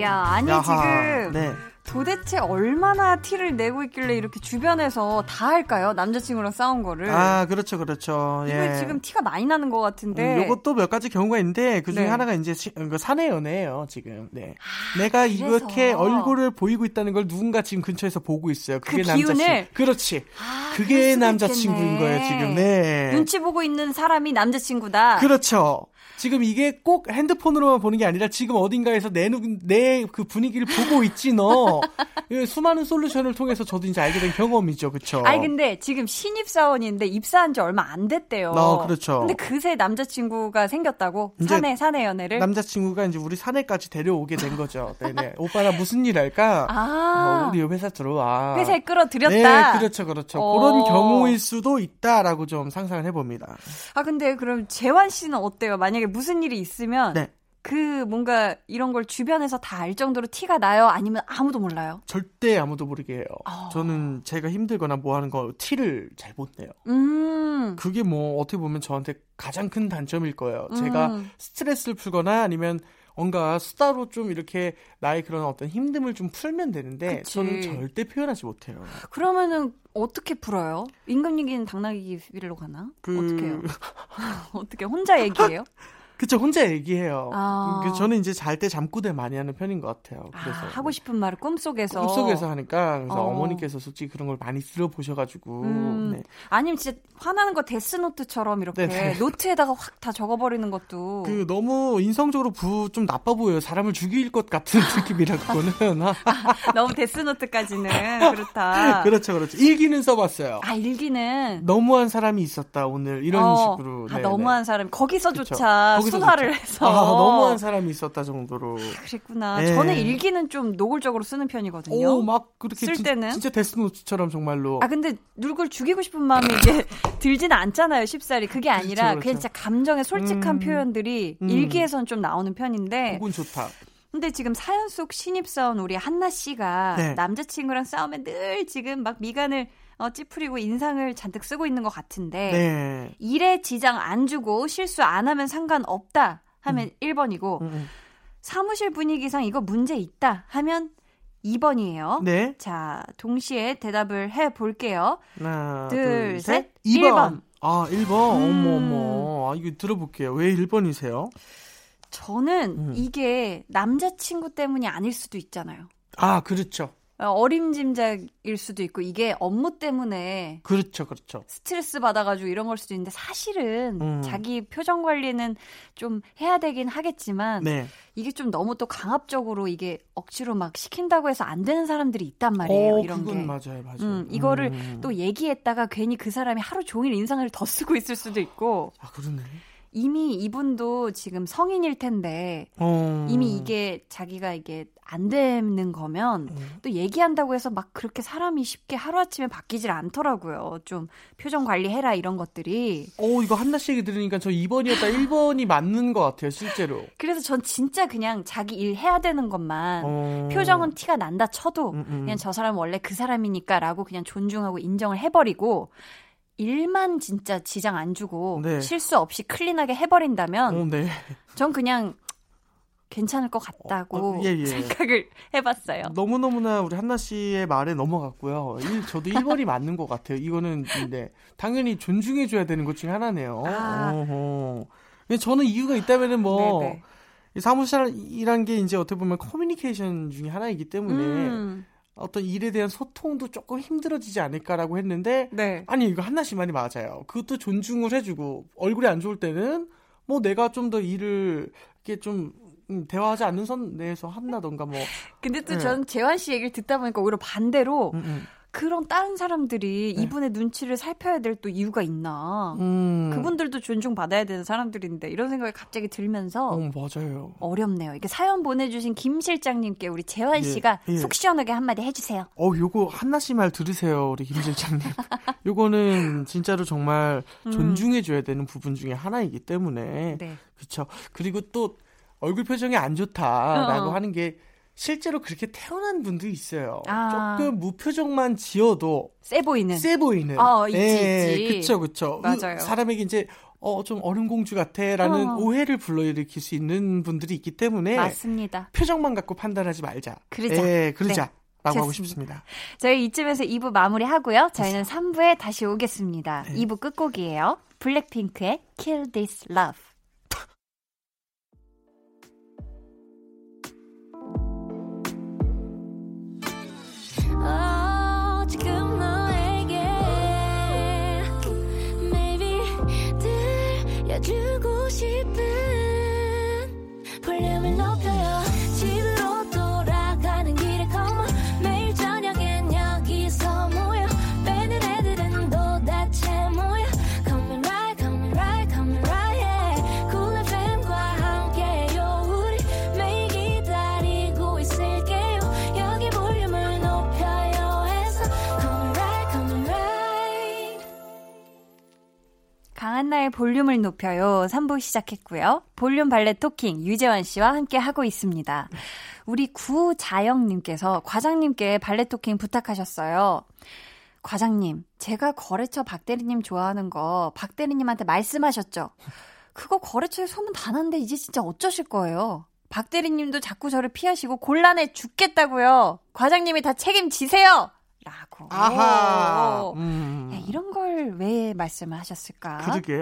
야 아니 야하, 지금 네. 도대체 얼마나 티를 내고 있길래 이렇게 주변에서 다 할까요? 남자친구랑 싸운 거를. 아, 그렇죠, 그렇죠. 예. 지금 티가 많이 나는 것 같은데. 이것도 몇 가지 경우가 있는데 그중에 네. 하나가 이제 사내 연애예요, 지금. 네. 아, 내가 그래서. 이렇게 얼굴을 보이고 있다는 걸 누군가 지금 근처에서 보고 있어요. 그게 그 남자친구. 그렇지. 아, 그게 남자친구인 거예요, 지금. 네. 눈치 보고 있는 사람이 남자친구다. 그렇죠. 지금 이게 꼭 핸드폰으로만 보는 게 아니라 지금 어딘가에서 내 그 분위기를 보고 있지 너. 수많은 솔루션을 통해서 저도 이제 알게 된 경험이죠. 그렇죠. 아니 근데 지금 신입사원인데 입사한 지 얼마 안 됐대요. 그렇죠. 근데 그새 남자친구가 생겼다고? 사내 연애를? 남자친구가 이제 우리 사내까지 데려오게 된 거죠. 네네. 오빠 나 무슨 일 할까? 우리 회사 들어와. 회사에 끌어들였다. 네. 그렇죠. 그렇죠. 그런 경우일 수도 있다라고 좀 상상을 해봅니다. 아 근데 그럼 재환 씨는 어때요? 만약에 무슨 일이 있으면 네. 그 뭔가 이런 걸 주변에서 다 알 정도로 티가 나요? 아니면 아무도 몰라요? 절대 아무도 모르게 해요. 저는 제가 힘들거나 뭐 하는 거 티를 잘 못 내요. 그게 뭐 어떻게 보면 저한테 가장 큰 단점일 거예요. 제가 스트레스를 풀거나 아니면 뭔가 수다로 좀 이렇게 나의 그런 어떤 힘듦을 좀 풀면 되는데 그치. 저는 절대 표현하지 못해요. 그러면은 어떻게 풀어요? 임금 얘기는 당나귀길로 가나? 어떻게 해요? 어떻게 혼자 얘기해요? 그쵸, 혼자 얘기해요. 저는 이제 잘 때 잠꼬대 많이 하는 편인 것 같아요. 그래서 하고 싶은 말을 꿈속에서 하니까 그래서 어머니께서 솔직히 그런 걸 많이 들어보셔가지고 네. 아니면 진짜 화나는 거 데스노트처럼 이렇게 네네. 노트에다가 확 다 적어버리는 것도 너무 인성적으로 좀 나빠 보여요. 사람을 죽일 것 같은 느낌이라 그거는 너무 데스노트까지는 그렇다. 그렇죠, 그렇죠. 일기는 써봤어요. 일기는 너무한 사람이 있었다 오늘 이런 식으로 너무한 사람 거기서조차 그쵸. 수화를 해서 너무한 사람이 있었다 정도로 그랬구나. 네. 저는 일기는 좀 노골적으로 쓰는 편이거든요. 막 그렇게 쓸 때는 진짜 데스노트처럼 정말로. 근데 누굴 죽이고 싶은 마음이 이게 들지는 않잖아요. 쉽사리 그게 아니라 그렇죠. 그냥 진짜 감정의 솔직한 표현들이 일기에선 좀 나오는 편인데. 그건 좋다. 근데 지금 사연 속 신입사원 우리 한나 씨가 네. 남자친구랑 싸우면 늘 지금 막 미간을 찌푸리고 인상을 잔뜩 쓰고 있는 것 같은데 네. 일에 지장 안 주고 실수 안 하면 상관없다 하면 1번이고 사무실 분위기상 이거 문제 있다 하면 2번이에요. 네. 자, 동시에 대답을 해볼게요. 하나, 둘, 셋. 2번. 1번. 아, 1번. 어머. 아, 이거 들어볼게요. 왜 1번이세요? 저는 이게 남자친구 때문이 아닐 수도 있잖아요. 아, 그렇죠. 어림짐작일 수도 있고 이게 업무 때문에 그렇죠. 스트레스 받아가지고 이런 걸 수도 있는데 사실은 자기 표정 관리는 좀 해야 되긴 하겠지만 네. 이게 좀 너무 또 강압적으로 이게 억지로 막 시킨다고 해서 안 되는 사람들이 있단 말이에요. 이런 그건 게 맞아요. 이거를 또 얘기했다가 괜히 그 사람이 하루 종일 인상을 더 쓰고 있을 수도 있고. 아, 그러네. 이미 이분도 지금 성인일 텐데 이미 이게 자기가 이게 안 되는 거면 또 얘기한다고 해서 막 그렇게 사람이 쉽게 하루아침에 바뀌질 않더라고요. 좀 표정 관리해라 이런 것들이. 이거 한나씩 얘기 들으니까 저 2번이었다 1번이 맞는 것 같아요. 실제로. 그래서 전 진짜 그냥 자기 일 해야 되는 것만 표정은 티가 난다 쳐도 그냥 저 사람은 원래 그 사람이니까 라고 그냥 존중하고 인정을 해버리고 일만 진짜 지장 안 주고 네. 실수 없이 클린하게 해버린다면 네. 전 그냥 괜찮을 것 같다고 생각을 해봤어요. 너무너무나 우리 한나 씨의 말에 넘어갔고요. 저도 1번이 맞는 것 같아요. 이거는 근데 당연히 존중해줘야 되는 것 중에 하나네요. 근데 저는 이유가 있다면은 뭐 사무실이란 게 이제 어떻게 보면 커뮤니케이션 중에 하나이기 때문에 어떤 일에 대한 소통도 조금 힘들어지지 않을까라고 했는데 네. 아니 이거 한나씨만이 맞아요. 그것도 존중을 해주고 얼굴이 안 좋을 때는 뭐 내가 좀 더 일을 이렇게 좀 대화하지 않는 선 내에서 한다던가 뭐. 근데 또 전 재환씨 얘기를 듣다 보니까 오히려 반대로 그런 다른 사람들이 네. 이분의 눈치를 살펴야 될 또 이유가 있나. 그분들도 존중받아야 되는 사람들인데 이런 생각이 갑자기 들면서 맞아요. 어렵네요. 이게 사연 보내주신 김 실장님께 우리 재환 씨가 속 시원하게 한마디 해주세요. 요거 한나 씨 말 들으세요. 우리 김 실장님. 요거는 진짜로 정말 존중해줘야 되는 부분 중에 하나이기 때문에. 네. 그렇죠. 그리고 또 얼굴 표정이 안 좋다라고 하는 게 실제로 그렇게 태어난 분도 있어요. 조금 무표정만 지어도 세 보이는. 있지. 그쵸. 맞아요. 사람에게 이제 좀 어른공주 같아라는 오해를 불러일으킬 수 있는 분들이 있기 때문에 맞습니다. 표정만 갖고 판단하지 말자. 그러자. 네. 라고 하고 싶습니다. 저희 이쯤에서 2부 마무리하고요. 저희는 3부에 다시 오겠습니다. 네. 2부 끝곡이에요. 블랙핑크의 Kill This Love. 지금 너에게 maybe 들려주고 싶은 볼륨을 높여요. 집으로 돌아가는 길에 come on. 매일 저녁엔 여기서 모여 빼는 애들은 도대체 뭐야. Coming right, coming right, coming right yeah. Cool FM과 함께요. 우리 매일 기다리고 있을게요. 여기 볼륨을 높여요 해서 Coming right, coming right. 강한나의 볼륨을 높여요 3부 시작했고요. 볼륨 발레 토킹 유재환 씨와 함께하고 있습니다. 우리 구자영님께서 과장님께 발레 토킹 부탁하셨어요. 과장님, 제가 거래처 박대리님 좋아하는 거 박대리님한테 말씀하셨죠? 그거 거래처에 소문 다 났는데 이제 진짜 어쩌실 거예요? 박대리님도 자꾸 저를 피하시고 곤란해 죽겠다고요. 과장님이 다 책임지세요. 라고. 아하. 야, 이런 걸 왜 말씀을 하셨을까? 그러게.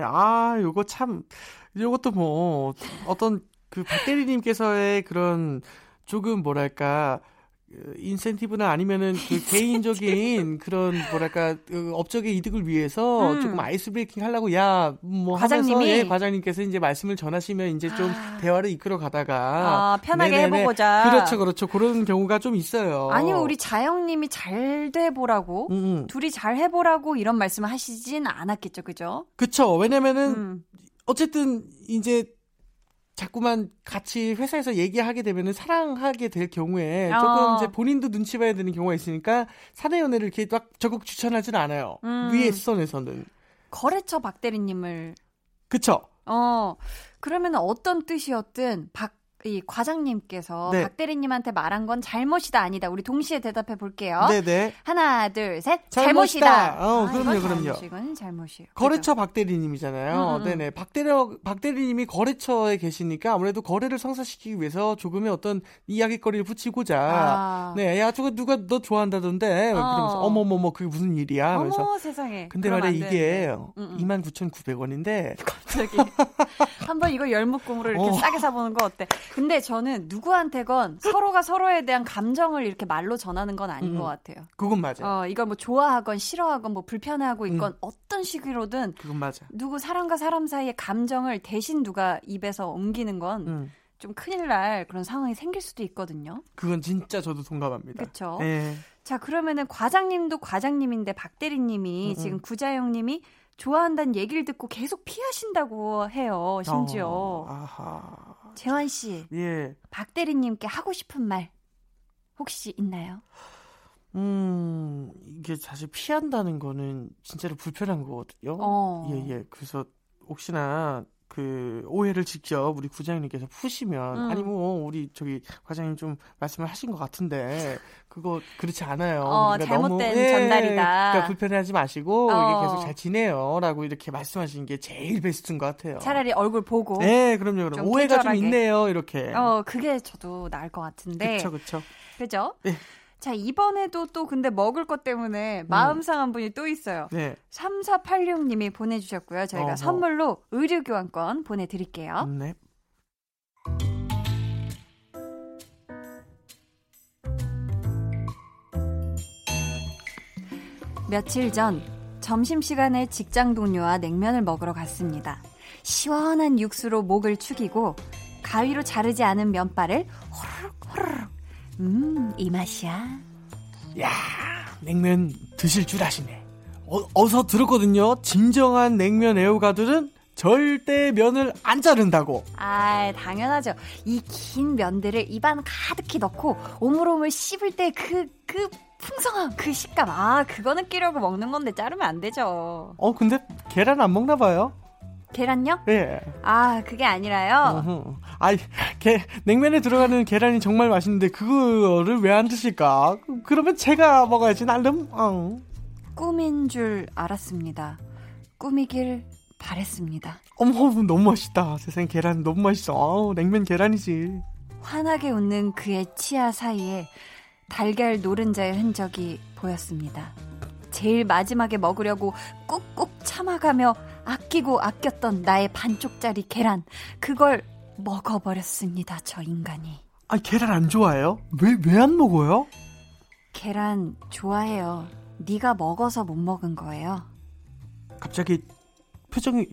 요거 참, 요것도 뭐, 어떤 그 박대리님께서의 그런 조금 뭐랄까, 인센티브나 아니면은 그 개인적인 그런 뭐랄까, 업적의 이득을 위해서 조금 아이스 브레이킹 하려고 뭐 과장님이 하면서, 과장님께서 이제 말씀을 전하시면 이제 좀 대화를 이끌어 가다가 편하게 해보고자. 그렇죠. 그런 경우가 좀 있어요. 아니요, 우리 자영님이 잘 돼보라고 둘이 잘 해보라고 이런 말씀을 하시진 않았겠죠, 그죠? 왜냐면은 어쨌든 이제 자꾸만 같이 회사에서 얘기하게 되면은 사랑하게 될 경우에 조금 이제 본인도 눈치 봐야 되는 경우가 있으니까 사내 연애를 이렇게 막 적극 추천하지는 않아요. 위에 선에서는. 거래처 박 대리님을. 그쵸. 그러면 어떤 뜻이었든 박 이 과장님께서 네. 박 대리님한테 말한 건 잘못이다 아니다. 우리 동시에 대답해 볼게요. 네네. 하나, 둘, 셋. 잘못이다. 어, 아, 그럼요, 그럼요. 이건 잘못이에요. 거래처 그렇죠? 박 대리님이잖아요. 네네. 박 대리님이 거래처에 계시니까 아무래도 거래를 성사시키기 위해서 조금의 어떤 이야기거리를 붙이고자. 아. 네, 야, 저거 누가 너 좋아한다던데. 그러면서 어머머머 그게 무슨 일이야. 어머 그래서. 세상에. 근데 말이야 이게 29,900원인데. 갑자기. 한번 이거 열무국으로 이렇게 싸게 사보는 거 어때? 근데 저는 누구한테건 서로가 서로에 대한 감정을 이렇게 말로 전하는 건 아닌 것 같아요. 그건 맞아요. 이걸 뭐 좋아하건 싫어하건 뭐 불편해하고 있건 어떤 식으로든 그건 맞아. 누구 사람과 사람 사이의 감정을 대신 누가 입에서 옮기는 건 좀 큰일 날 그런 상황이 생길 수도 있거든요. 그건 진짜 저도 동감합니다. 그렇죠. 예. 자 그러면은 과장님도 과장님인데 박 대리님이 지금 구자영님이 좋아한다는 얘기를 듣고 계속 피하신다고 해요. 심지어 재환 씨, 예. 박 대리님께 하고 싶은 말 혹시 있나요? 이게 사실 피한다는 거는 진짜로 불편한 거거든요. 예. 그래서 혹시나 그 오해를 직접 우리 구장님께서 푸시면 아니 뭐 우리 저기 과장님 좀 말씀을 하신 것 같은데 그거 그렇지 않아요. 그러니까 잘못된 너무, 예, 전달이다. 그러니까 불편해하지 마시고 이게 계속 잘 지내요라고 이렇게 말씀하시는 게 제일 베스트인 것 같아요. 차라리 얼굴 보고. 네, 그럼요. 그럼 오해가 좀 있네요. 이렇게. 그게 저도 나을 것 같은데. 그렇죠. 그렇죠. 예. 자, 이번에도 또 근데 먹을 것 때문에 마음 상한 분이 또 있어요. 네. 3486님이 보내주셨고요. 저희가 선물로 의류교환권 보내드릴게요. 네. 며칠 전 점심시간에 직장 동료와 냉면을 먹으러 갔습니다. 시원한 육수로 목을 축이고 가위로 자르지 않은 면발을 호로록 호로록 이 맛이야. 야, 냉면 드실 줄 아시네. 어서 들었거든요. 진정한 냉면 애호가들은 절대 면을 안 자른다고. 아, 당연하죠. 이 긴 면들을 입안 가득히 넣고 오물오물 씹을 때 그 풍성함, 그 식감. 아, 그거는 끼려고 먹는 건데 자르면 안 되죠. 근데 계란 안 먹나 봐요. 계란요? 예. 아, 그게 아니라요. 냉면에 들어가는 계란이 정말 맛있는데 그거를 왜 안 드실까? 그러면 제가 먹어야지 나름. 꿈인 줄 알았습니다. 꿈이길 바랬습니다. 어머, 너무 맛있다. 세상에 계란 너무 맛있어. 냉면 계란이지. 환하게 웃는 그의 치아 사이에 달걀 노른자의 흔적이 보였습니다. 제일 마지막에 먹으려고 꾹꾹 참아가며 아끼고 아꼈던 나의 반쪽짜리 계란, 그걸 먹어버렸습니다. 저 인간이. 아, 계란 안 좋아해요? 왜 안 먹어요? 계란 좋아해요. 네가 먹어서 못 먹은 거예요. 갑자기 표정이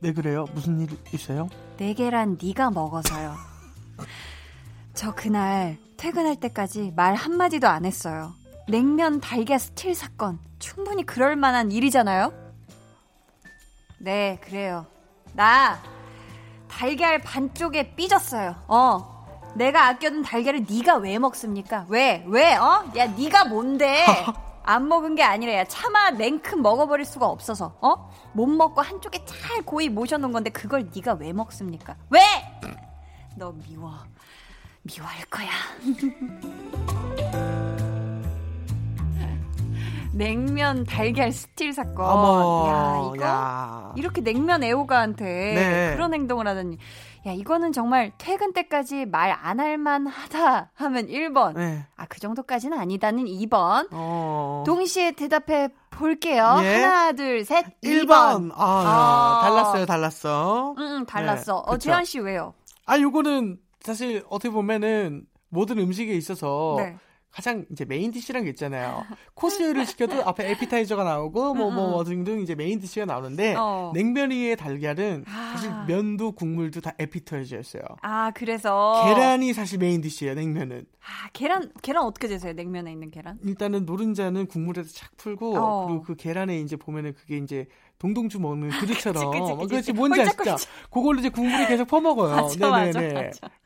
왜 그래요? 무슨 일 있어요? 내 계란 네가 먹어서요. 저 그날 퇴근할 때까지 말 한마디도 안 했어요. 냉면 달걀 스틸 사건, 충분히 그럴 만한 일이잖아요. 네, 그래요. 나 달걀 반쪽에 삐졌어요. 내가 아껴둔 달걀을 네가 왜 먹습니까? 왜? 야, 네가 뭔데? 안 먹은 게 아니라 야, 차마 냉큼 먹어버릴 수가 없어서 못 먹고 한쪽에 잘 고이 모셔놓은 건데 그걸 네가 왜 먹습니까? 왜? 너 미워할 거야. 냉면 달걀 스틸 사건. 어머, 야, 이거 이렇게 냉면 애호가한테 그런 행동을 하다니. 야, 이거는 정말 퇴근 때까지 말 안 할 만하다 하면 1번. 네. 아, 그 정도까지는 아니다는 2번. 동시에 대답해 볼게요. 예? 하나, 둘, 셋. 2번. 달랐어. 달랐어. 네, 재환 씨 왜요? 아, 요거는 사실 어떻게 보면은 모든 음식에 있어서 가장 이제 메인 디시라는 게 있잖아요. 코스를 시켜도 앞에 에피타이저가 나오고 뭐 등등 이제 메인 디시가 나오는데 냉면 위에 달걀은 사실 면도 국물도 다 에피타이저였어요. 아, 그래서 계란이 사실 메인 디시예요, 냉면은. 아, 계란 어떻게 드세요? 냉면에 있는 계란? 일단은 노른자는 국물에서 착 풀고 그리고 그 계란에 이제 보면은 그게 이제 동동주 먹는 그릇처럼 그렇지 뭔지 아시죠? 그걸로 이제 국물을 계속 퍼먹어요. 맞아.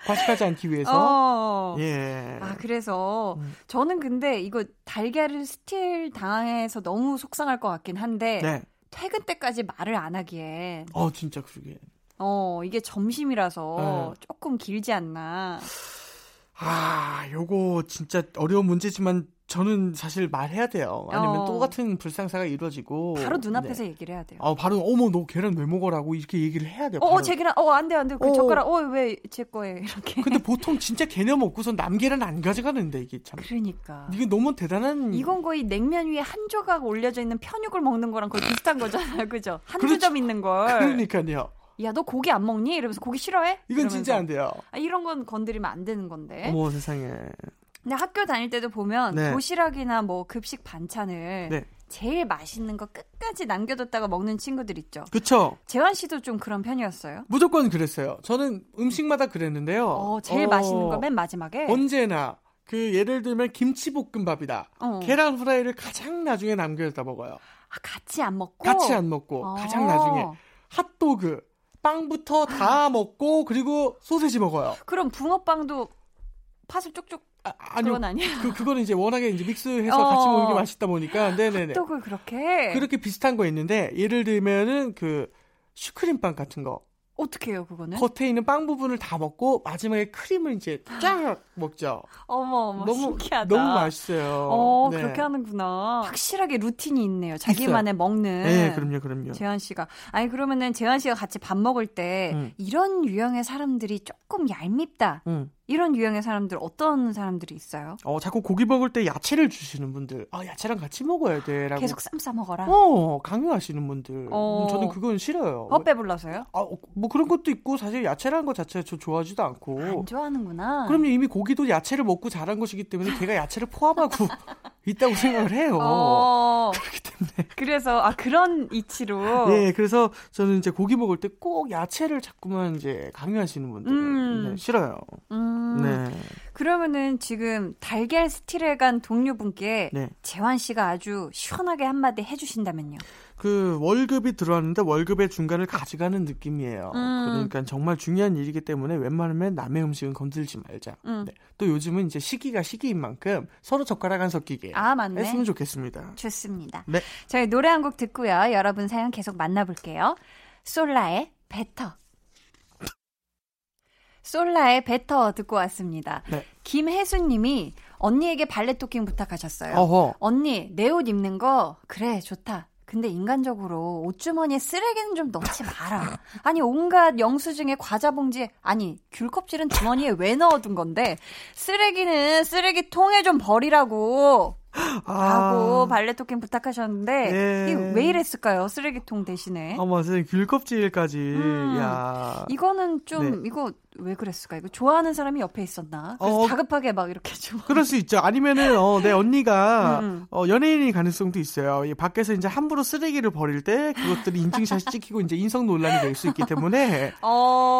과식하지 않기 위해서. 예. 아, 그래서 저는 근데 이거 달걀을 스틸 당해서 너무 속상할 것 같긴 한데 퇴근 때까지 말을 안 하기에. 진짜 그러게. 이게 점심이라서 네. 조금 길지 않나. 아, 요거 진짜 어려운 문제지만 저는 사실 말해야 돼요. 아니면 똑같은 불상사가 이루어지고 바로 눈앞에서 네. 얘기를 해야 돼요. 바로 어머 너 계란 왜 먹어라고 이렇게 얘기를 해야 돼요. 제 계란 안 돼. 그 젓가락 왜 제 거에 이렇게. 근데 보통 진짜 개념 없고서 남 계란 안 가져가는데 이게 참. 그러니까. 이게 너무 대단한. 이건 거의 냉면 위에 한 조각 올려져 있는 편육을 먹는 거랑 거의 비슷한 거잖아요. 그죠? 한두 점 있는 걸. 그러니까요. 야, 너 고기 안 먹니? 이러면서 고기 싫어해? 이건 이러면서. 진짜 안 돼요. 아, 이런 건 건드리면 안 되는 건데. 어머 세상에. 근데 학교 다닐 때도 보면 네. 도시락이나 뭐 급식 반찬을 네. 제일 맛있는 거 끝까지 남겨뒀다가 먹는 친구들 있죠. 그렇죠. 재환 씨도 좀 그런 편이었어요? 무조건 그랬어요. 저는 음식마다 그랬는데요. 제일 맛있는 거 맨 마지막에? 언제나. 그 예를 들면 김치볶음밥이다. 계란 후라이를 가장 나중에 남겨뒀다 먹어요. 아, 같이 안 먹고 가장 나중에. 핫도그. 빵부터 다 먹고 그리고 소세지 먹어요. 그럼 붕어빵도 팥을 쪽쪽 아니요. 그건 아니에요. 그거는 이제 워낙에 이제 믹스해서 같이 먹는 게 맛있다 보니까 네네네. 핫도그 그렇게 비슷한 거 있는데 예를 들면은 그 슈크림빵 같은 거. 어떻게 해요, 그거는? 겉에 있는 빵 부분을 다 먹고 마지막에 크림을 이제 쫙 먹죠. 어머, 너무, 신기하다. 너무 맛있어요. 네. 그렇게 하는구나. 확실하게 루틴이 있네요. 자기만의 있어요. 먹는. 네, 그럼요. 재환 씨가. 아니, 그러면은 재환 씨가 같이 밥 먹을 때 이런 유형의 사람들이 조금 얄밉다. 이런 유형의 사람들 어떤 사람들이 있어요? 자꾸 고기 먹을 때 야채를 주시는 분들. 아, 야채랑 같이 먹어야 돼. 라고. 계속 쌈 싸 먹어라. 강요하시는 분들. 저는 그건 싫어요. 배불러서요? 아, 뭐 그런 것도 있고 사실 야채라는 거 자체가 저 좋아하지도 않고. 안 좋아하는구나. 그럼요. 이미 고기도 야채를 먹고 자란 것이기 때문에 걔가 야채를 포함하고 있다고 생각을 해요. 그렇기 때문에. 그래서 그런 이치로. 네, 그래서 저는 이제 고기 먹을 때 꼭 야채를 자꾸만 이제 강요하시는 분들. 네, 싫어요. 네. 그러면은 지금 달걀 스틸에 간 동료분께 네. 재환 씨가 아주 시원하게 한마디 해주신다면요. 그 월급이 들어왔는데 월급의 중간을 가져가는 느낌이에요. 그러니까 정말 중요한 일이기 때문에 웬만하면 남의 음식은 건들지 말자. 네. 또 요즘은 이제 시기가 시기인 만큼 서로 젓가락 안 섞이게 맞네. 했으면 좋겠습니다. 좋습니다. 네. 저희 노래 한 곡 듣고요. 여러분 사연 계속 만나볼게요. 솔라의 배터. 솔라의 배터 듣고 왔습니다. 네. 김혜수님이 언니에게 발레토킹 부탁하셨어요. 언니, 내 옷 입는 거 그래 좋다. 근데 인간적으로 옷주머니에 쓰레기는 좀 넣지 마라. 아니 온갖 영수증에 과자 봉지에 아니 귤 껍질은 주머니에 왜 넣어둔 건데 쓰레기는 쓰레기통에 좀 버리라고 하고 발레토킹 부탁하셨는데 네. 이게 왜 이랬을까요? 쓰레기통 대신에. 맞아요. 귤 껍질까지. 야. 이거는 좀 네. 이거 왜 그랬을까? 이거 좋아하는 사람이 옆에 있었나? 그래서 다급하게 막 이렇게 좀. 그럴 수 있죠. 아니면은 내 언니가 연예인일 가능성도 있어요. 밖에서 이제 함부로 쓰레기를 버릴 때 그것들이 인증샷이 찍히고 이제 인성 논란이 될 수 있기 때문에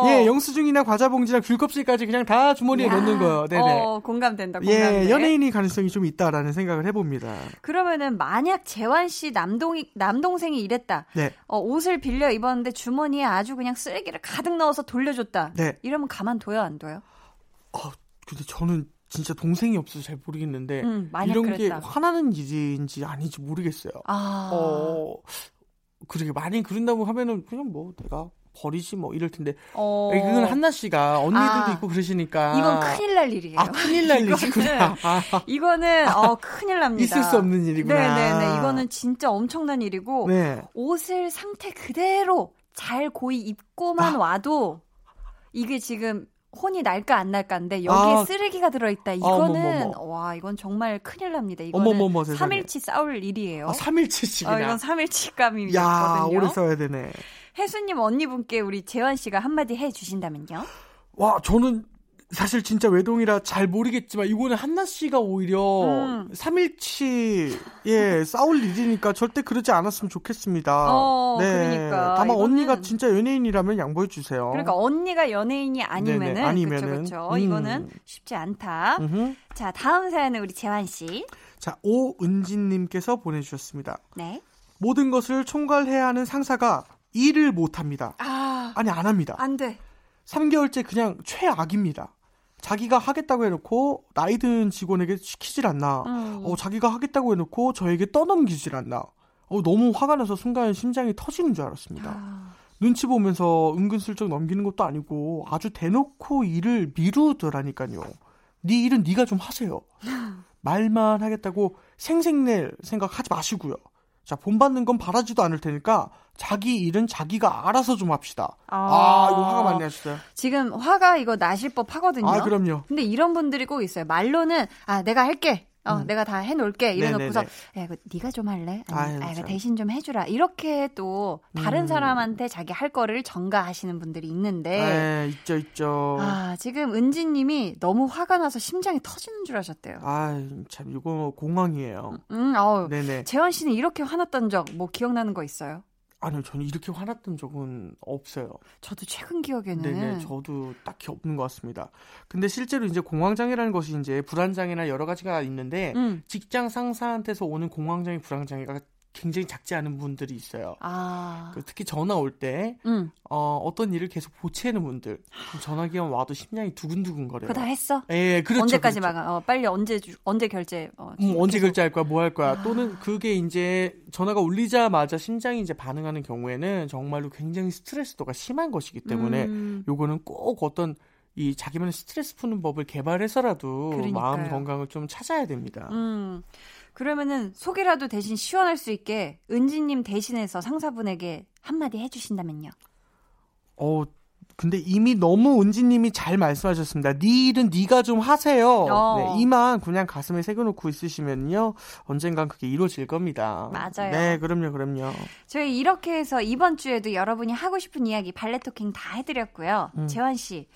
예, 영수증이나 과자 봉지나 귤 껍질까지 그냥 다 주머니에 넣는 거예요. 네네. 공감돼. 예, 연예인일 가능성이 좀 있다라는 생각을 해봅니다. 그러면은 만약 재환 씨 남동생이 이랬다. 네. 옷을 빌려 입었는데 주머니에 아주 그냥 쓰레기를 가득 넣어서 돌려줬다. 네. 이러면 가만둬요, 안 둬요? 근데 저는 진짜 동생이 없어서 잘 모르겠는데 이런 그랬다. 게 화나는 일인지 아닌지 모르겠어요. 그러게 많이 그런다고 하면은 그냥 뭐 내가 버리지 뭐 이럴 텐데 이건 한나 씨가 언니들도 있고 그러시니까 이건 큰일 날 일이에요. 큰일 날 일이구나. 이거는 큰일 납니다. 있을 수 없는 일이구나. 네네네. 이거는 진짜 엄청난 일이고 네. 옷을 상태 그대로 잘 고이 입고만 와도 이게 지금 혼이 날까 안 날까인데 여기에 쓰레기가 들어있다. 이거는 와 이건 정말 큰일 납니다. 이거는 3일치 싸울 일이에요. 3일치씩이나. 이건 3일치감이거든요. 야 오래 싸워야 되네. 혜수님 언니분께 우리 재환 씨가 한마디 해주신다면요. 와 저는 사실 진짜 외동이라 잘 모르겠지만 이거는 한나 씨가 오히려 3일치 싸울 일이니까 절대 그러지 않았으면 좋겠습니다. 네. 그러니까 다만 이거는... 언니가 진짜 연예인이라면 양보해 주세요. 그러니까 언니가 연예인이 아니면은 그렇죠. 이거는 쉽지 않다. 자, 다음 사연은 우리 재환 씨. 자, 오은진 님께서 보내 주셨습니다. 네. 모든 것을 총괄해야 하는 상사가 일을 못 합니다. 아니 안 합니다. 안 돼. 3개월째 그냥 최악입니다. 자기가 하겠다고 해놓고 나이 든 직원에게 시키질 않나. 자기가 하겠다고 해놓고 저에게 떠넘기질 않나. 너무 화가 나서 순간 심장이 터지는 줄 알았습니다. 눈치 보면서 은근슬쩍 넘기는 것도 아니고 아주 대놓고 일을 미루더라니까요. 네 일은 네가 좀 하세요. 말만 하겠다고 생색낼 생각 하지 마시고요. 자, 본받는 건 바라지도 않을 테니까 자기 일은 자기가 알아서 좀 합시다. 아 이거 화가 많이 나셨어요. 지금 화가 이거 나실 법 하거든요. 아, 그럼요. 근데 이런 분들이 꼭 있어요. 말로는 아 내가 할게. 내가 다 해놓을게. 이래놓고서 야, 이거 네가 좀 할래? 아니면, 아, 대신 좀 해주라. 이렇게 또 다른 사람한테 자기 할 거를 전가하시는 분들이 있는데. 네, 있죠, 있죠. 아, 지금 은지님이 너무 화가 나서 심장이 터지는 줄 아셨대요. 아, 참 이거 공황이에요. 네네. 재원 씨는 이렇게 화났던 적 뭐 기억나는 거 있어요? 아니요, 저는 이렇게 화났던 적은 없어요. 저도 최근 기억에는. 네네, 저도 딱히 없는 것 같습니다. 근데 실제로 이제 공황장애라는 것이 이제 불안장애나 여러 가지가 있는데, 직장 상사한테서 오는 공황장애, 불안장애가 굉장히 작지 않은 분들이 있어요. 아. 특히 전화 올 때, 어떤 일을 계속 보채는 분들, 전화기만 와도 심장이 두근두근거려요. 그거 다 했어? 예, 그렇죠. 언제까지 그렇죠. 막아? 빨리 언제 결제? 언제 결제할 거야? 뭐 할 거야? 아. 또는 그게 이제 전화가 울리자마자 심장이 이제 반응하는 경우에는 정말로 굉장히 스트레스도가 심한 것이기 때문에 요거는 꼭 어떤 이 자기만의 스트레스 푸는 법을 개발해서라도 그러니까요. 마음 건강을 좀 찾아야 됩니다. 그러면은 속이라도 대신 시원할 수 있게 은지님 대신해서 상사분에게 한마디 해주신다면요? 근데 이미 너무 은지님이 잘 말씀하셨습니다. 네 일은 네가 좀 하세요. 네, 이만 그냥 가슴에 새겨놓고 있으시면요. 언젠간 그게 이루어질 겁니다. 맞아요. 네, 그럼요, 그럼요. 저희 이렇게 해서 이번 주에도 여러분이 하고 싶은 이야기 발레토킹 다 해드렸고요. 재환 씨.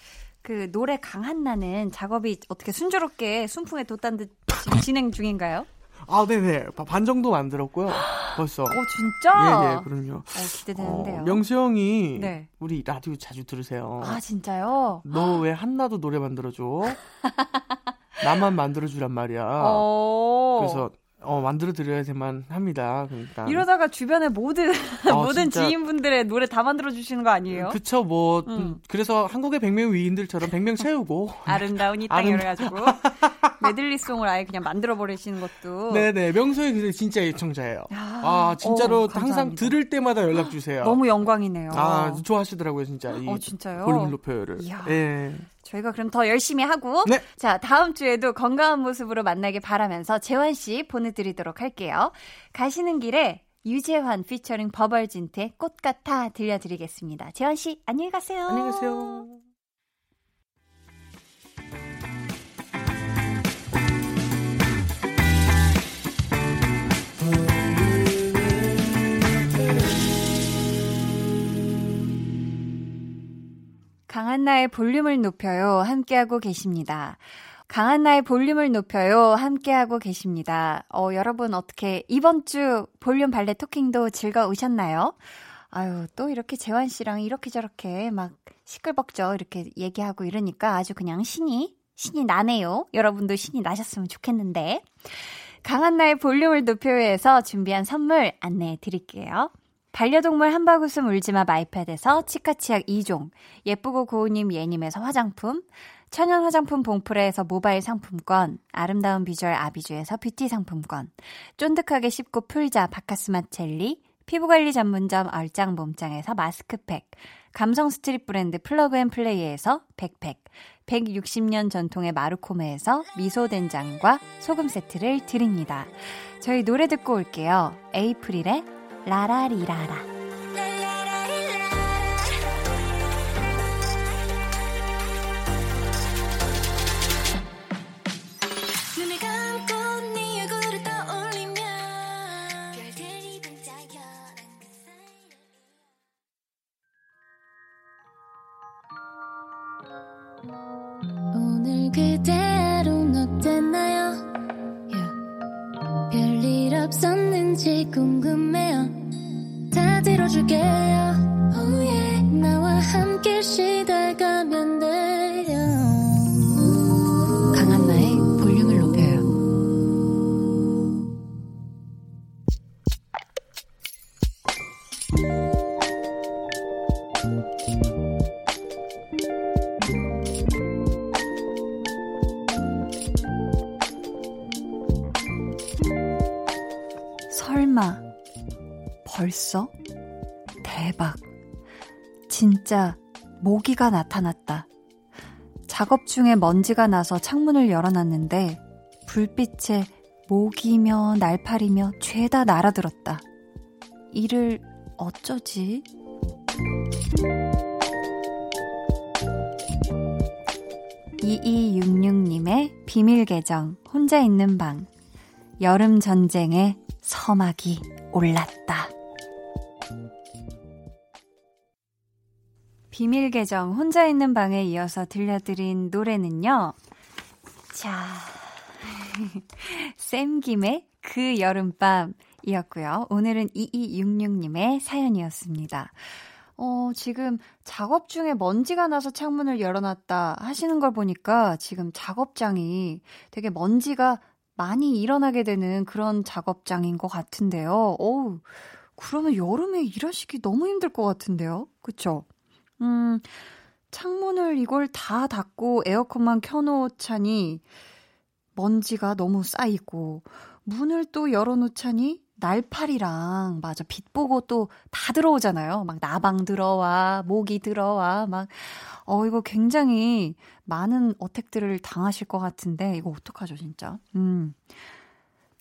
그 노래 강한나는 작업이 어떻게 순조롭게 순풍에 돋단 듯 진행 중인가요? 아, 네네. 반 정도 만들었고요. 벌써. 진짜? 예, 그럼요. 기대되는데요. 명수 형이 네. 우리 라디오 자주 들으세요. 아, 진짜요? 너 왜 한나도 노래 만들어줘? 나만 만들어주란 말이야. 그래서 만들어 드려야 되만 합니다. 그러니까 이러다가 주변의 모든 진짜. 지인분들의 노래 다 만들어 주시는 거 아니에요? 그쵸, 뭐 그래서 한국의 100명 위인들처럼 100명 채우고 아름다운 이 땅을 가지고 메들리송을 아예 그냥 만들어 버리시는 것도. 네네, 명소의 근데 진짜 애청자예요. 아 진짜로 항상 들을 때마다 연락 주세요. 너무 영광이네요. 아 좋아하시더라고요, 진짜. 진짜요? 볼륨 높여요를. 예. 저희가 그럼 더 열심히 하고 네. 자 다음 주에도 건강한 모습으로 만나길 바라면서 재환 씨 보내드리도록 할게요. 가시는 길에 유재환 피처링 버벌진트의 꽃같아 들려드리겠습니다. 재환 씨 안녕히 가세요. 안녕히 가세요. 강한나의 볼륨을 높여요. 함께하고 계십니다. 강한나의 볼륨을 높여요. 함께하고 계십니다. 여러분 어떻게 이번 주 볼륨 발레 토킹도 즐거우셨나요? 아유, 또 이렇게 재환 씨랑 이렇게 저렇게 막 시끌벅적 이렇게 얘기하고 이러니까 아주 그냥 신이 나네요. 여러분도 신이 나셨으면 좋겠는데. 강한나의 볼륨을 높여요에서 준비한 선물 안내해 드릴게요. 반려동물 한바구음 울지마 마이패드에서 치카치약 2종, 예쁘고 고운님 예님에서 화장품, 천연 화장품 봉프레에서 모바일 상품권, 아름다운 비주얼 아비주에서 뷰티 상품권, 쫀득하게 씹고 풀자 바카스마 젤리, 피부관리 전문점 얼짱 몸짱에서 마스크팩, 감성 스트릿 브랜드 플러그앤플레이에서 백팩, 160년 전통의 마루코메에서 미소된장과 소금 세트를 드립니다. 저희 노래 듣고 올게요. 에이프릴의 라라리라라. 오늘 그대로는 어땠나요? Yeah. 별일 없었는지 궁금해요. 다 들어줄게요. Oh yeah. 나와 함께 시달가면 돼요. 강한나의 볼륨을 높여요. 설마 벌써? 대박. 진짜 모기가 나타났다. 작업 중에 먼지가 나서 창문을 열어놨는데 불빛에 모기며 날파리며 죄다 날아들었다. 이를 어쩌지? 이이육육님의 비밀계정 혼자 있는 방. 여름전쟁의 서막이 올랐다. 비밀계정 혼자 있는 방에 이어서 들려드린 노래는요. 자, 쌤김의 그 여름밤 이었고요. 오늘은 2266님의 사연이었습니다. 지금 작업 중에 먼지가 나서 창문을 열어놨다 하시는 걸 보니까 지금 작업장이 되게 먼지가 많이 일어나게 되는 그런 작업장인 것 같은데요. 어우, 그러면 여름에 일하시기 너무 힘들 것 같은데요. 그쵸? 창문을 이걸 다 닫고 에어컨만 켜놓자니 먼지가 너무 쌓이고, 문을 또 열어놓자니 날파리랑, 맞아, 빛 보고 또 다 들어오잖아요. 막 나방 들어와, 모기 들어와, 막, 이거 굉장히 많은 어택들을 당하실 것 같은데, 이거 어떡하죠, 진짜.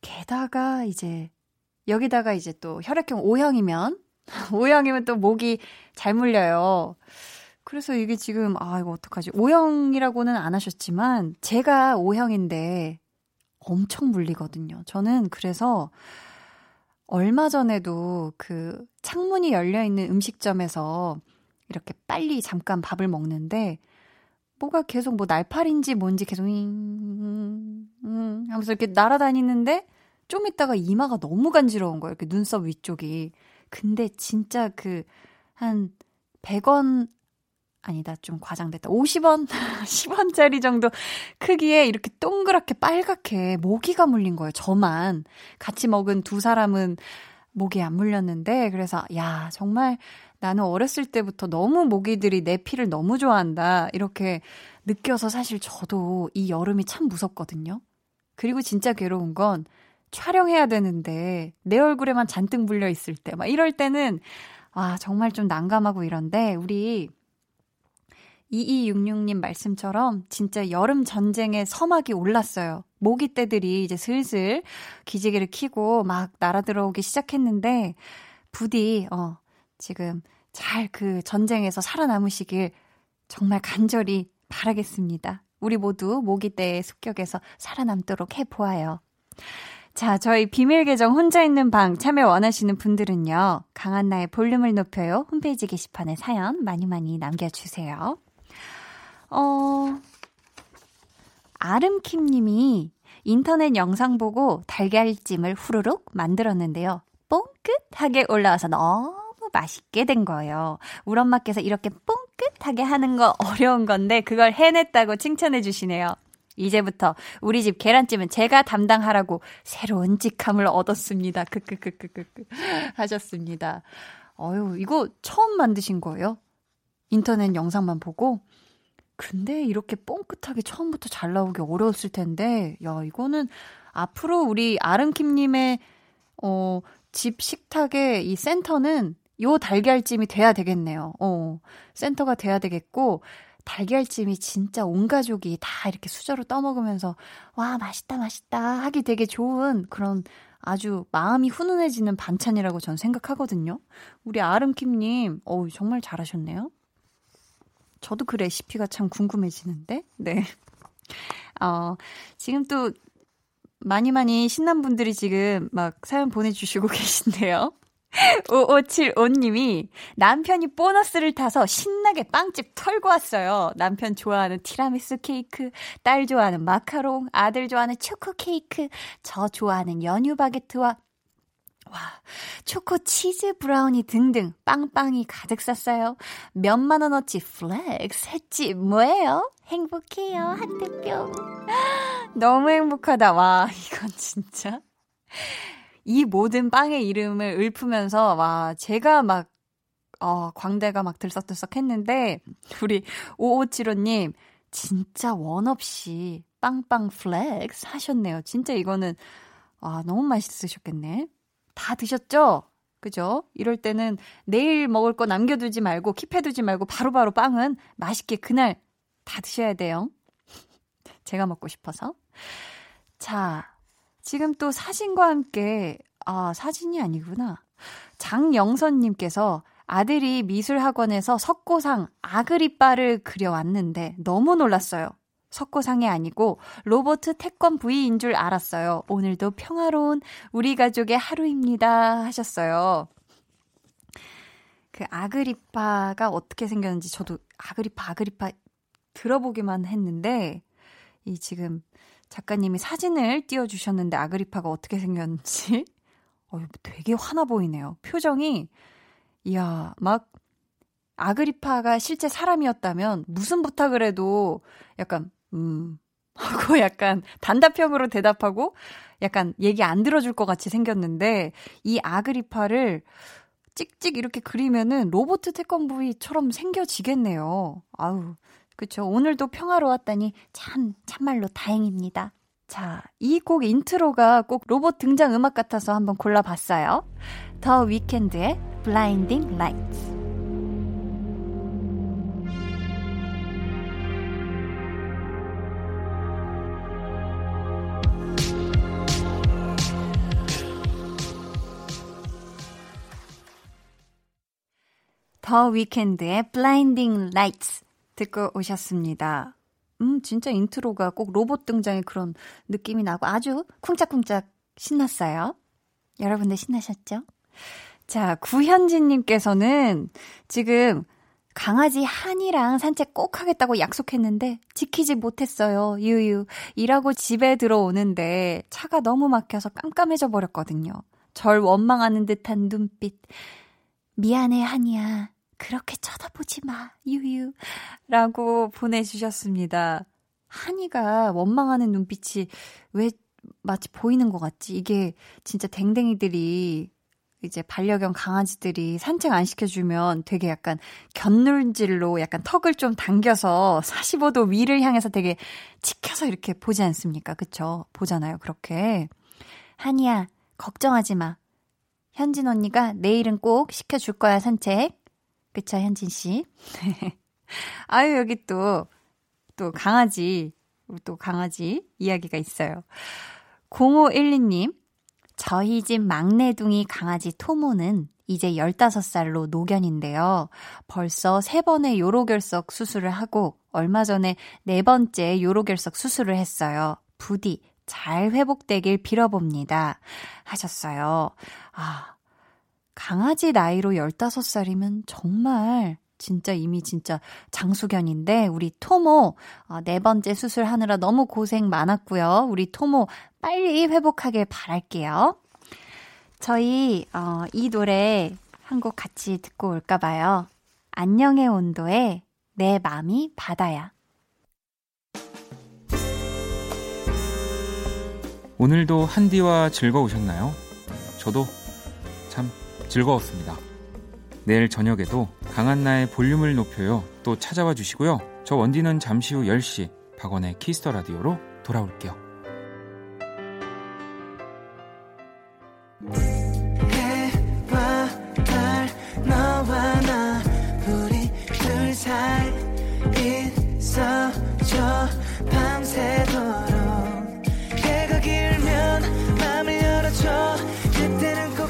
게다가 이제, 여기다가 이제 또 혈액형 O형이면 또 모기 잘 물려요. 그래서 이게 지금, 이거 어떡하지. O형이라고는 안 하셨지만, 제가 O형인데 엄청 물리거든요. 저는 그래서, 얼마 전에도 그 창문이 열려있는 음식점에서 이렇게 빨리 잠깐 밥을 먹는데 뭐가 계속 뭐 날파리인지 뭔지 계속 하면서 이렇게 날아다니는데 좀 있다가 이마가 너무 간지러운 거예요. 이렇게 눈썹 위쪽이. 근데 진짜 그 한 100원 아니다, 좀 과장됐다. 50원? 10원짜리 정도 크기에 이렇게 동그랗게 빨갛게 모기가 물린 거예요. 저만. 같이 먹은 두 사람은 모기 안 물렸는데, 그래서 야, 정말 나는 어렸을 때부터 너무 모기들이 내 피를 너무 좋아한다 이렇게 느껴서 사실 저도 이 여름이 참 무섭거든요. 그리고 진짜 괴로운 건 촬영해야 되는데 내 얼굴에만 잔뜩 물려 있을 때, 막 이럴 때는 정말 좀 난감하고 이런데, 우리 2266님 말씀처럼 진짜 여름 전쟁의 서막이 올랐어요. 모기떼들이 이제 슬슬 기지개를 켜고 막 날아들어오기 시작했는데, 부디 지금 잘 그 전쟁에서 살아남으시길 정말 간절히 바라겠습니다. 우리 모두 모기떼의 습격에서 살아남도록 해보아요. 자, 저희 비밀 계정 혼자 있는 방 참여 원하시는 분들은요, 강한나의 볼륨을 높여요 홈페이지 게시판에 사연 많이 많이 남겨주세요. 아름킴님이 인터넷 영상 보고 달걀찜을 후루룩 만들었는데요. 뽕끗하게 올라와서 너무 맛있게 된 거예요. 우리 엄마께서 이렇게 뽕끗하게 하는 거 어려운 건데 그걸 해냈다고 칭찬해 주시네요. 이제부터 우리 집 계란찜은 제가 담당하라고 새로운 직함을 얻었습니다. 하셨습니다. 이거 처음 만드신 거예요? 인터넷 영상만 보고? 근데 이렇게 뽕끗하게 처음부터 잘 나오기 어려웠을 텐데, 야, 이거는 앞으로 우리 아름킴님의 집 식탁의 이 센터는 요 달걀찜이 돼야 되겠네요. 센터가 돼야 되겠고, 달걀찜이 진짜 온 가족이 다 이렇게 수저로 떠먹으면서 와, 맛있다 맛있다 하기 되게 좋은 그런 아주 마음이 훈훈해지는 반찬이라고 전 생각하거든요. 우리 아름킴님 정말 잘하셨네요. 저도 그 레시피가 참 궁금해지는데. 네. 지금 또 많이 많이 신난 분들이 지금 막 사연 보내주시고 계신데요. 5575님이 남편이 보너스를 타서 신나게 빵집 털고 왔어요. 남편 좋아하는 티라미수 케이크, 딸 좋아하는 마카롱, 아들 좋아하는 초코 케이크, 저 좋아하는 연유 바게트와 초코 치즈 브라우니 등등 빵빵이 가득 쌌어요. 몇만 원어치 플렉스 했지 뭐예요? 행복해요. 하트 뿅. 너무 행복하다. 와, 이건 진짜... 이 모든 빵의 이름을 읊으면서 제가 막 광대가 막 들썩들썩 했는데, 우리 5575님 진짜 원 없이 빵빵 플렉스 하셨네요. 진짜 이거는 너무 맛있으셨겠네. 다 드셨죠? 그죠? 이럴 때는 내일 먹을 거 남겨두지 말고 킵해두지 말고 바로바로 빵은 맛있게 그날 다 드셔야 돼요. 제가 먹고 싶어서. 자, 지금 또 사진과 함께 아, 사진이 아니구나. 장영선님께서 아들이 미술학원에서 석고상 아그리빠를 그려왔는데 너무 놀랐어요. 석고상이 아니고 로버트 태권 부위인 줄 알았어요. 오늘도 평화로운 우리 가족의 하루입니다 하셨어요. 그 아그리파가 어떻게 생겼는지 저도 아그리파 들어보기만 했는데 이 지금 작가님이 사진을 띄워주셨는데 아그리파가 어떻게 생겼는지 되게 화나 보이네요. 표정이 이야 막 아그리파가 실제 사람이었다면 무슨 부탁을 해도 약간 하고 약간 단답형으로 대답하고 약간 얘기 안 들어줄 것 같이 생겼는데 이 아그리파를 찍찍 이렇게 그리면은 로버트 태권브이처럼 생겨지겠네요. 아우 그쵸. 오늘도 평화로웠다니 참말로 다행입니다. 자, 이 곡 인트로가 꼭 로봇 등장 음악 같아서 한번 골라봤어요. 더 위켄드의 Blinding Lights. 더 위켄드의 Blinding Lights 듣고 오셨습니다. 진짜 인트로가 꼭 로봇 등장의 그런 느낌이 나고 아주 쿵짝쿵짝 신났어요. 여러분들 신나셨죠? 자, 구현진님께서는 지금 강아지 한이랑 산책 꼭 하겠다고 약속했는데 지키지 못했어요. 유유. 일하고 집에 들어오는데 차가 너무 막혀서 깜깜해져 버렸거든요. 절 원망하는 듯한 눈빛. 미안해, 한이야. 그렇게 쳐다보지 마, 유유. 라고 보내주셨습니다. 한이가 원망하는 눈빛이 왜 마치 보이는 것 같지? 이게 진짜 댕댕이들이 이제 반려견 강아지들이 산책 안 시켜주면 되게 약간 곁눈질로 약간 턱을 좀 당겨서 45도 위를 향해서 되게 치켜서 이렇게 보지 않습니까? 그쵸? 보잖아요, 그렇게. 한이야, 걱정하지 마. 현진 언니가 내일은 꼭 시켜줄 거야, 산책. 그쵸, 현진 씨? 아유, 여기 또 강아지, 우리 또 강아지 이야기가 있어요. 0512님, 저희 집 막내둥이 강아지 토모는 이제 15살로 노견인데요. 벌써 3번의 요로결석 수술을 하고 얼마 전에 4번째 요로결석 수술을 했어요. 부디 잘 회복되길 빌어봅니다. 하셨어요. 아... 강아지 나이로 15살이면 정말 진짜 이미 진짜 장수견인데 우리 토모 4번째 수술하느라 너무 고생 많았고요. 우리 토모 빨리 회복하길 바랄게요. 저희 이 노래 한 곡 같이 듣고 올까 봐요. 안녕의 온도에 내 맘이 바다야. 오늘도 한디와 즐거우셨나요? 저도 참... 즐거웠습니다. 내일 저녁에도 강한나의 볼륨을 높여요. 또 찾아와 주시고요. 저 원디는 잠시 후 10시 박원의 키스터 라디오로 돌아올게요. 해와 달 너와 나 우리 둘 사이 있어줘 밤새도록 해가 길면 맘을 열어줘 그때는 꼭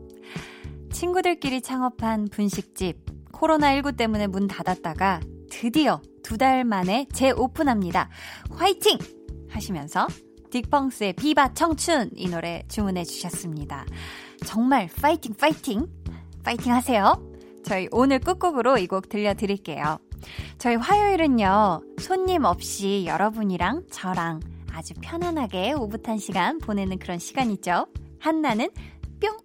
친구들끼리 창업한 분식집 코로나19 때문에 문 닫았다가 드디어 2달 만에 재오픈합니다. 화이팅! 하시면서 딕펑스의 비바 청춘 이 노래 주문해 주셨습니다. 정말 파이팅 파이팅! 파이팅 하세요! 저희 오늘 끝곡으로 이 곡 들려드릴게요. 저희 화요일은요. 손님 없이 여러분이랑 저랑 아주 편안하게 오붓한 시간 보내는 그런 시간이죠. 한나는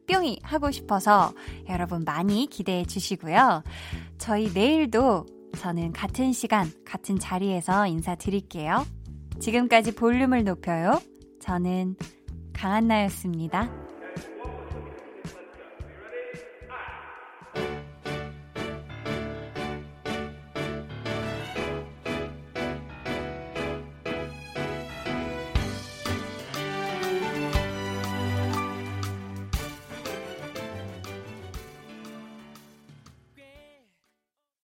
뿅뿅이 하고 싶어서 여러분 많이 기대해 주시고요. 저희 내일도 저는 같은 시간, 같은 자리에서 인사드릴게요. 지금까지 볼륨을 높여요. 저는 강한나였습니다.